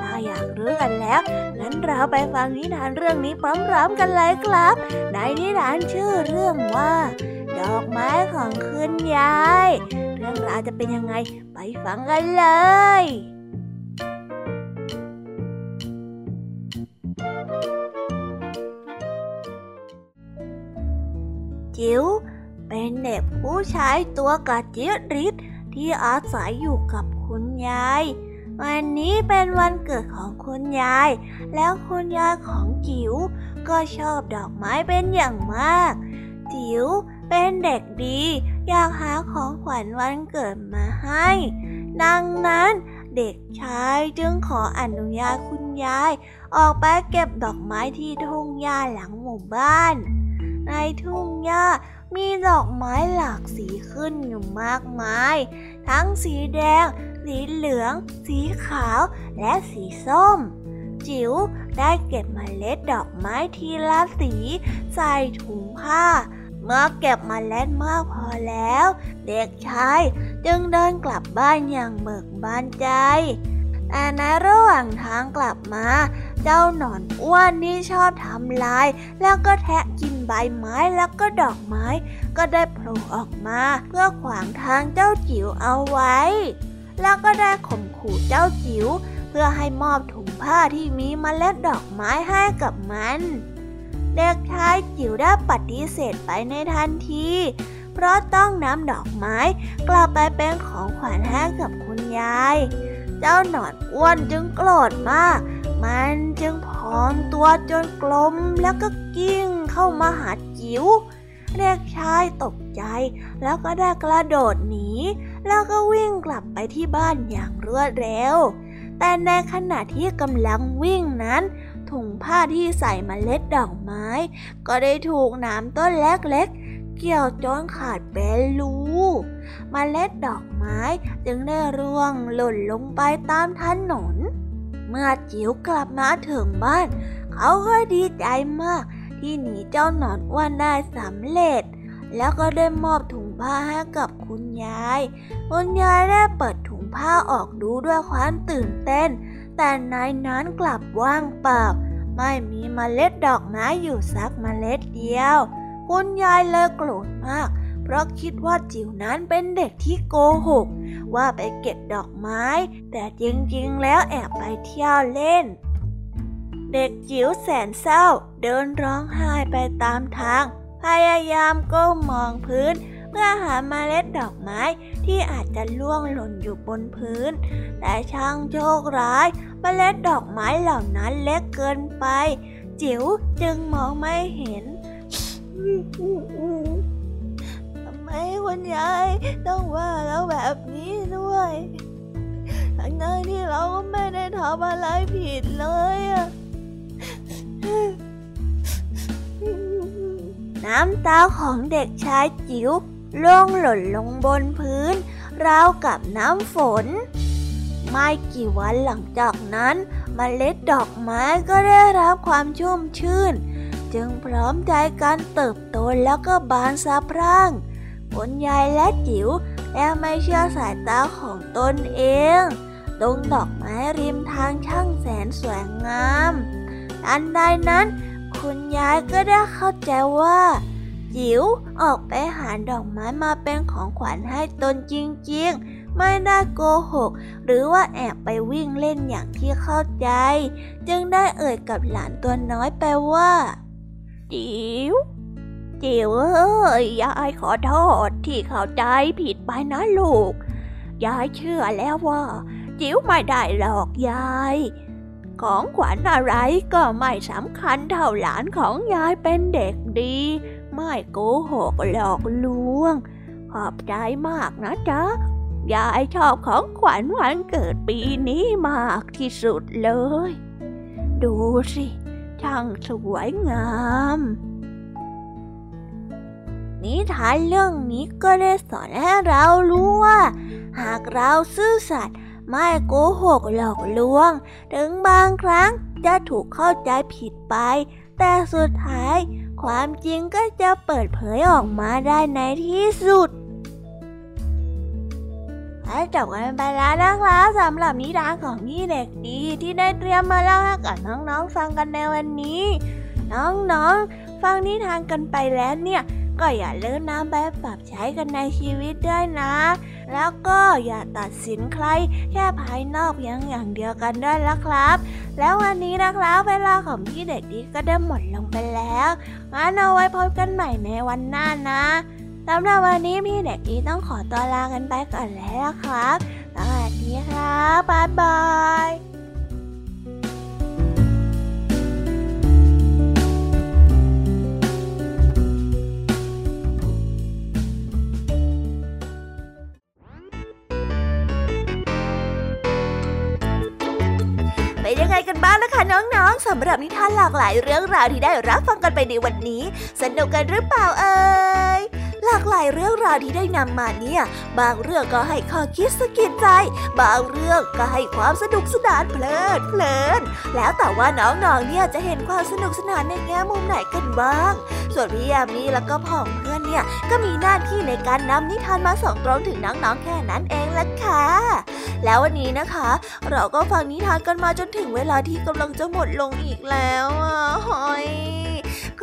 ถ้าอยากรู้กันแล้วงั้นเราไปฟังนิทานเรื่องนี้พร้อมๆกันเลยครับในนิทานชื่อเรื่องว่าดอกไม้ของคุณยายเรื่องราวจะเป็นยังไงไปฟังกันเลยจิ๋วเป็นเด็กผู้ชายตัวกระจิ๋วริดที่อาศัยอยู่กับคุณยาย วันนี้เป็นวันเกิดของคุณยายแล้วคุณยายของจิ๋วก็ชอบดอกไม้เป็นอย่างมากจิ๋วเป็นเด็กดีอยากหาของขวัญวันเกิดมาให้ดังนั้นเด็กชายจึงขออนุญาตคุณยายออกไปเก็บดอกไม้ที่ทุ่งหญ้าหลังหมู่บ้านในทุ่งหญ้ามีดอกไม้หลากสีขึ้นอยู่มากมายทั้งสีแดงสีเหลืองสีขาวและสีส้มจิ๋วได้เก็บเมล็ดดอกไม้ทีละสีใส่ถุงผ้าเมื่อเก็บเมล็ดมากพอแล้วเด็กชายจึงเดินกลับบ้านอย่างเบิกบานใจแต่ในระหว่างทางกลับมาเจ้าหนอนอ้วนที่ชอบทำลายแล้วก็แทะกินใบไม้แล้วก็ดอกไม้ก็ได้โผล่ออกมาเพื่อขวางทางเจ้าจิ๋วเอาไว้แล้วก็ได้ข่มขู่เจ้าจิ๋วเพื่อให้มอบถุงผ้าที่มีเมล็ดดอกไม้ให้กับมันเด็กชายจิ๋วได้ปฏิเสธไปในทันทีเพราะต้องนำดอกไม้กลับไปเป็นของขวัญให้กับคุณยายเจ้าหนอนอ้วนจึงโกรธมากมันจึงพองตัวจนกลมแล้วก็กิ้งเข้ามาหาจิ๋วเด็กชายตกใจแล้วก็ได้กระโดดหนีแล้วก็วิ่งกลับไปที่บ้านอย่างรวดเร็วแต่ในขณะที่กำลังวิ่งนั้นถุงผ้าที่ใส่เมล็ดดอกไม้ก็ได้ถูกน้ำต้นเล็กๆเกี่ยวจนขาดเป็นรูเมล็ดดอกไม้จึงได้ร่วงหล่นลงไปตามถนนเมื่อจิ๋วกลับมาถึงบ้านเขาก็ดีใจมากที่หนีเจ้าหนอนอ้วนได้สำเร็จแล้วก็ได้มอบถุงผ้าให้กับคุณยายคุณยายได้เปิดถุงผ้าออกดูด้วยความตื่นเต้นแต่ในนั้นกลับว่างเปล่าไม่มีเมล็ดดอกไม้อยู่สักเมล็ดเดียวคุณยายเลยโกรธมากเพราะคิดว่าจิ๋วนั้นเป็นเด็กที่โกหกว่าไปเก็บดอกไม้แต่จริงๆแล้วแอบไปเที่ยวเล่นเด็กจิ๋วแสนเศร้าเดินร้องไห้ไปตามทางพยายามก้มมองพื้นเพื่อหาเมล็ดดอกไม้ที่อาจจะล่วงหล่นอยู่บนพื้นแต่ช่างโชคร้ายเมล็ดดอกไม้เหล่านั้นเล็กเกินไปจิ๋วจึงมองไม่เห็นทำไมคุณยายต้องว่าเราแบบนี้ด้วยทั้งที่เราก็ไม่ได้ทำอะไรผิดเลยน้ำตาของเด็กชายจิ๋วร่วงหล่นลงบนพื้นราวกับน้ำฝนไม่กี่วันหลังจากนั้นเมล็ดดอกไม้ก็ได้รับความชุ่มชื่นจึงพร้อมใจกันเติบโตแล้วก็บานสะพรั่งคุณยายและจิ๋วแอบไม่เชื่อสายตาของตนเองดงดอกไม้ริมทางช่างแสนสวยงามอันใดนั้นคุณยายก็ได้เข้าใจว่าจิ๋วออกไปหาดอกไม้มาเป็นของขวัญให้ตนจริงๆไม่ได้โกหกหรือว่าแอบไปวิ่งเล่นอย่างที่เข้าใจจึงได้เอ่ยกับหลานตัวน้อยไปว่าจิ๋วจิ๋วเอ้ยยายขอโทษที่เข้าใจผิดไปนะลูกยายเชื่อแล้วว่าจิ๋วไม่ได้หลอกยายของขวัญอะไรก็ไม่สำคัญเท่าหลานของยายเป็นเด็กดีไม่โกหกหลอกลวงขอบใจมากนะจ๊ะยายชอบของขวัญวันเกิดปีนี้มากที่สุดเลยดูสิช่างสวยงามนิทานเรื่องนี้ก็ได้สอนให้เรารู้ว่าหากเราซื่อสัตย์ไม่โกหกหลอกลวงถึงบางครั้งจะถูกเข้าใจผิดไปแต่สุดท้ายความจริงก็จะเปิดเผยออกมาได้ในที่สุดแล้วจบกันไปแล้วนะครับสำหรับนิทานของพี่เด็กดีที่ได้เตรียมมาเล่าให้กับน้องๆฟังกันในวันนี้น้องๆฟังนิทานกันไปแล้วเนี่ยก็อย่าลืมนำไปปรับใช้กันในชีวิตด้วยนะแล้วก็อย่าตัดสินใครแค่ภายนอกเพียงอย่างเดียวกันด้วยละครับแล้ววันนี้นะครับเวลาของพี่เด็กดีก็ได้หมดลงไปแล้วงั้นเอาไว้พบกันใหม่ในวันหน้านะสำหรับวันนี้พี่เด็กดีต้องขอตัวลากันไปก่อนแล้วครับสวัสดี ดีครับบ๊ายบายยังไงกันบ้างล่ะคะน้องๆสำหรับนิทานหลากหลายเรื่องราวที่ได้รับฟังกันไปในวันนี้สนุกกันหรือเปล่าเอ่ยหลากหลายเรื่องราวที่ได้นำมาเนี่ยบางเรื่องก็ให้ข้อคิดสะกิดใจบางเรื่องก็ให้ความสนุกสนานเพลินแล้วแต่ว่าน้องๆเนี่ยจะเห็นความสนุกสนานในแง่มุมไหนกันบ้างส่วนพี่ยามีแล้วก็พ่องเพื่อนเนี่ยก็มีหน้าที่ในการนำนิทานมาส่องตรงถึงน้องๆแค่นั้นเองล่ะค่ะแล้ววันนี้นะคะเราก็ฟังนิทานกันมาจนถึงเวลาที่กำลังจะหมดลงอีกแล้วหอยใ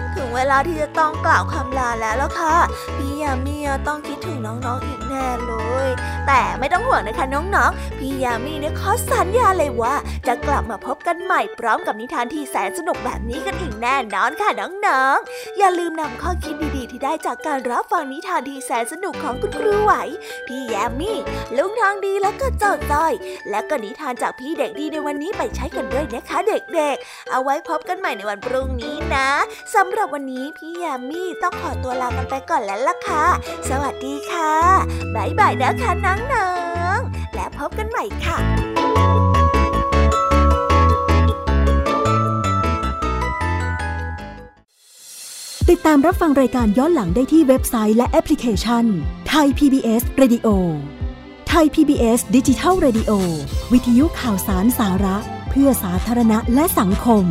ถึงเวลาที่จะต้องกล่าวคำลาแล้วล่ะค่ะพี่ยามีต้องคิดถึงน้องๆ อีกแน่เลยแต่ไม่ต้องห่วงนะคะน้องๆพี่ยามีเนี่ยขอสัญญาเลยว่าจะกลับมาพบกันใหม่พร้อมกับนิทานที่แสนสนุกแบบนี้กันอีกแน่นอนค่ะน้องๆอย่าลืมนำข้อคิดดีๆที่ได้จากการรับฟังนิทานที่แสนสนุกของคุณครูไหวพี่ยามีลุงทองดีแล้วก็เจ้าจ้อยและก็นิทานจากพี่เด็กดีในวันนี้ไปใช้กันด้วยนะคะเด็กๆเอาไว้พบกันใหม่ในวันพรุ่งนี้นะสำหรับวันนี้พี่ยามีต้องขอตัวลากันไปก่อนแล้วล่ะค่ะสวัสดีค่ะบ๊ายบายนะคะน้องๆแล้วพบกันใหม่ค่ะติดตามรับฟังรายการย้อนหลังได้ที่เว็บไซต์และแอปพลิเคชัน Thai PBS Radio Thai PBS Digital Radio วิทยุข่าวสารสาระเพื่อสาธารณะและสังคม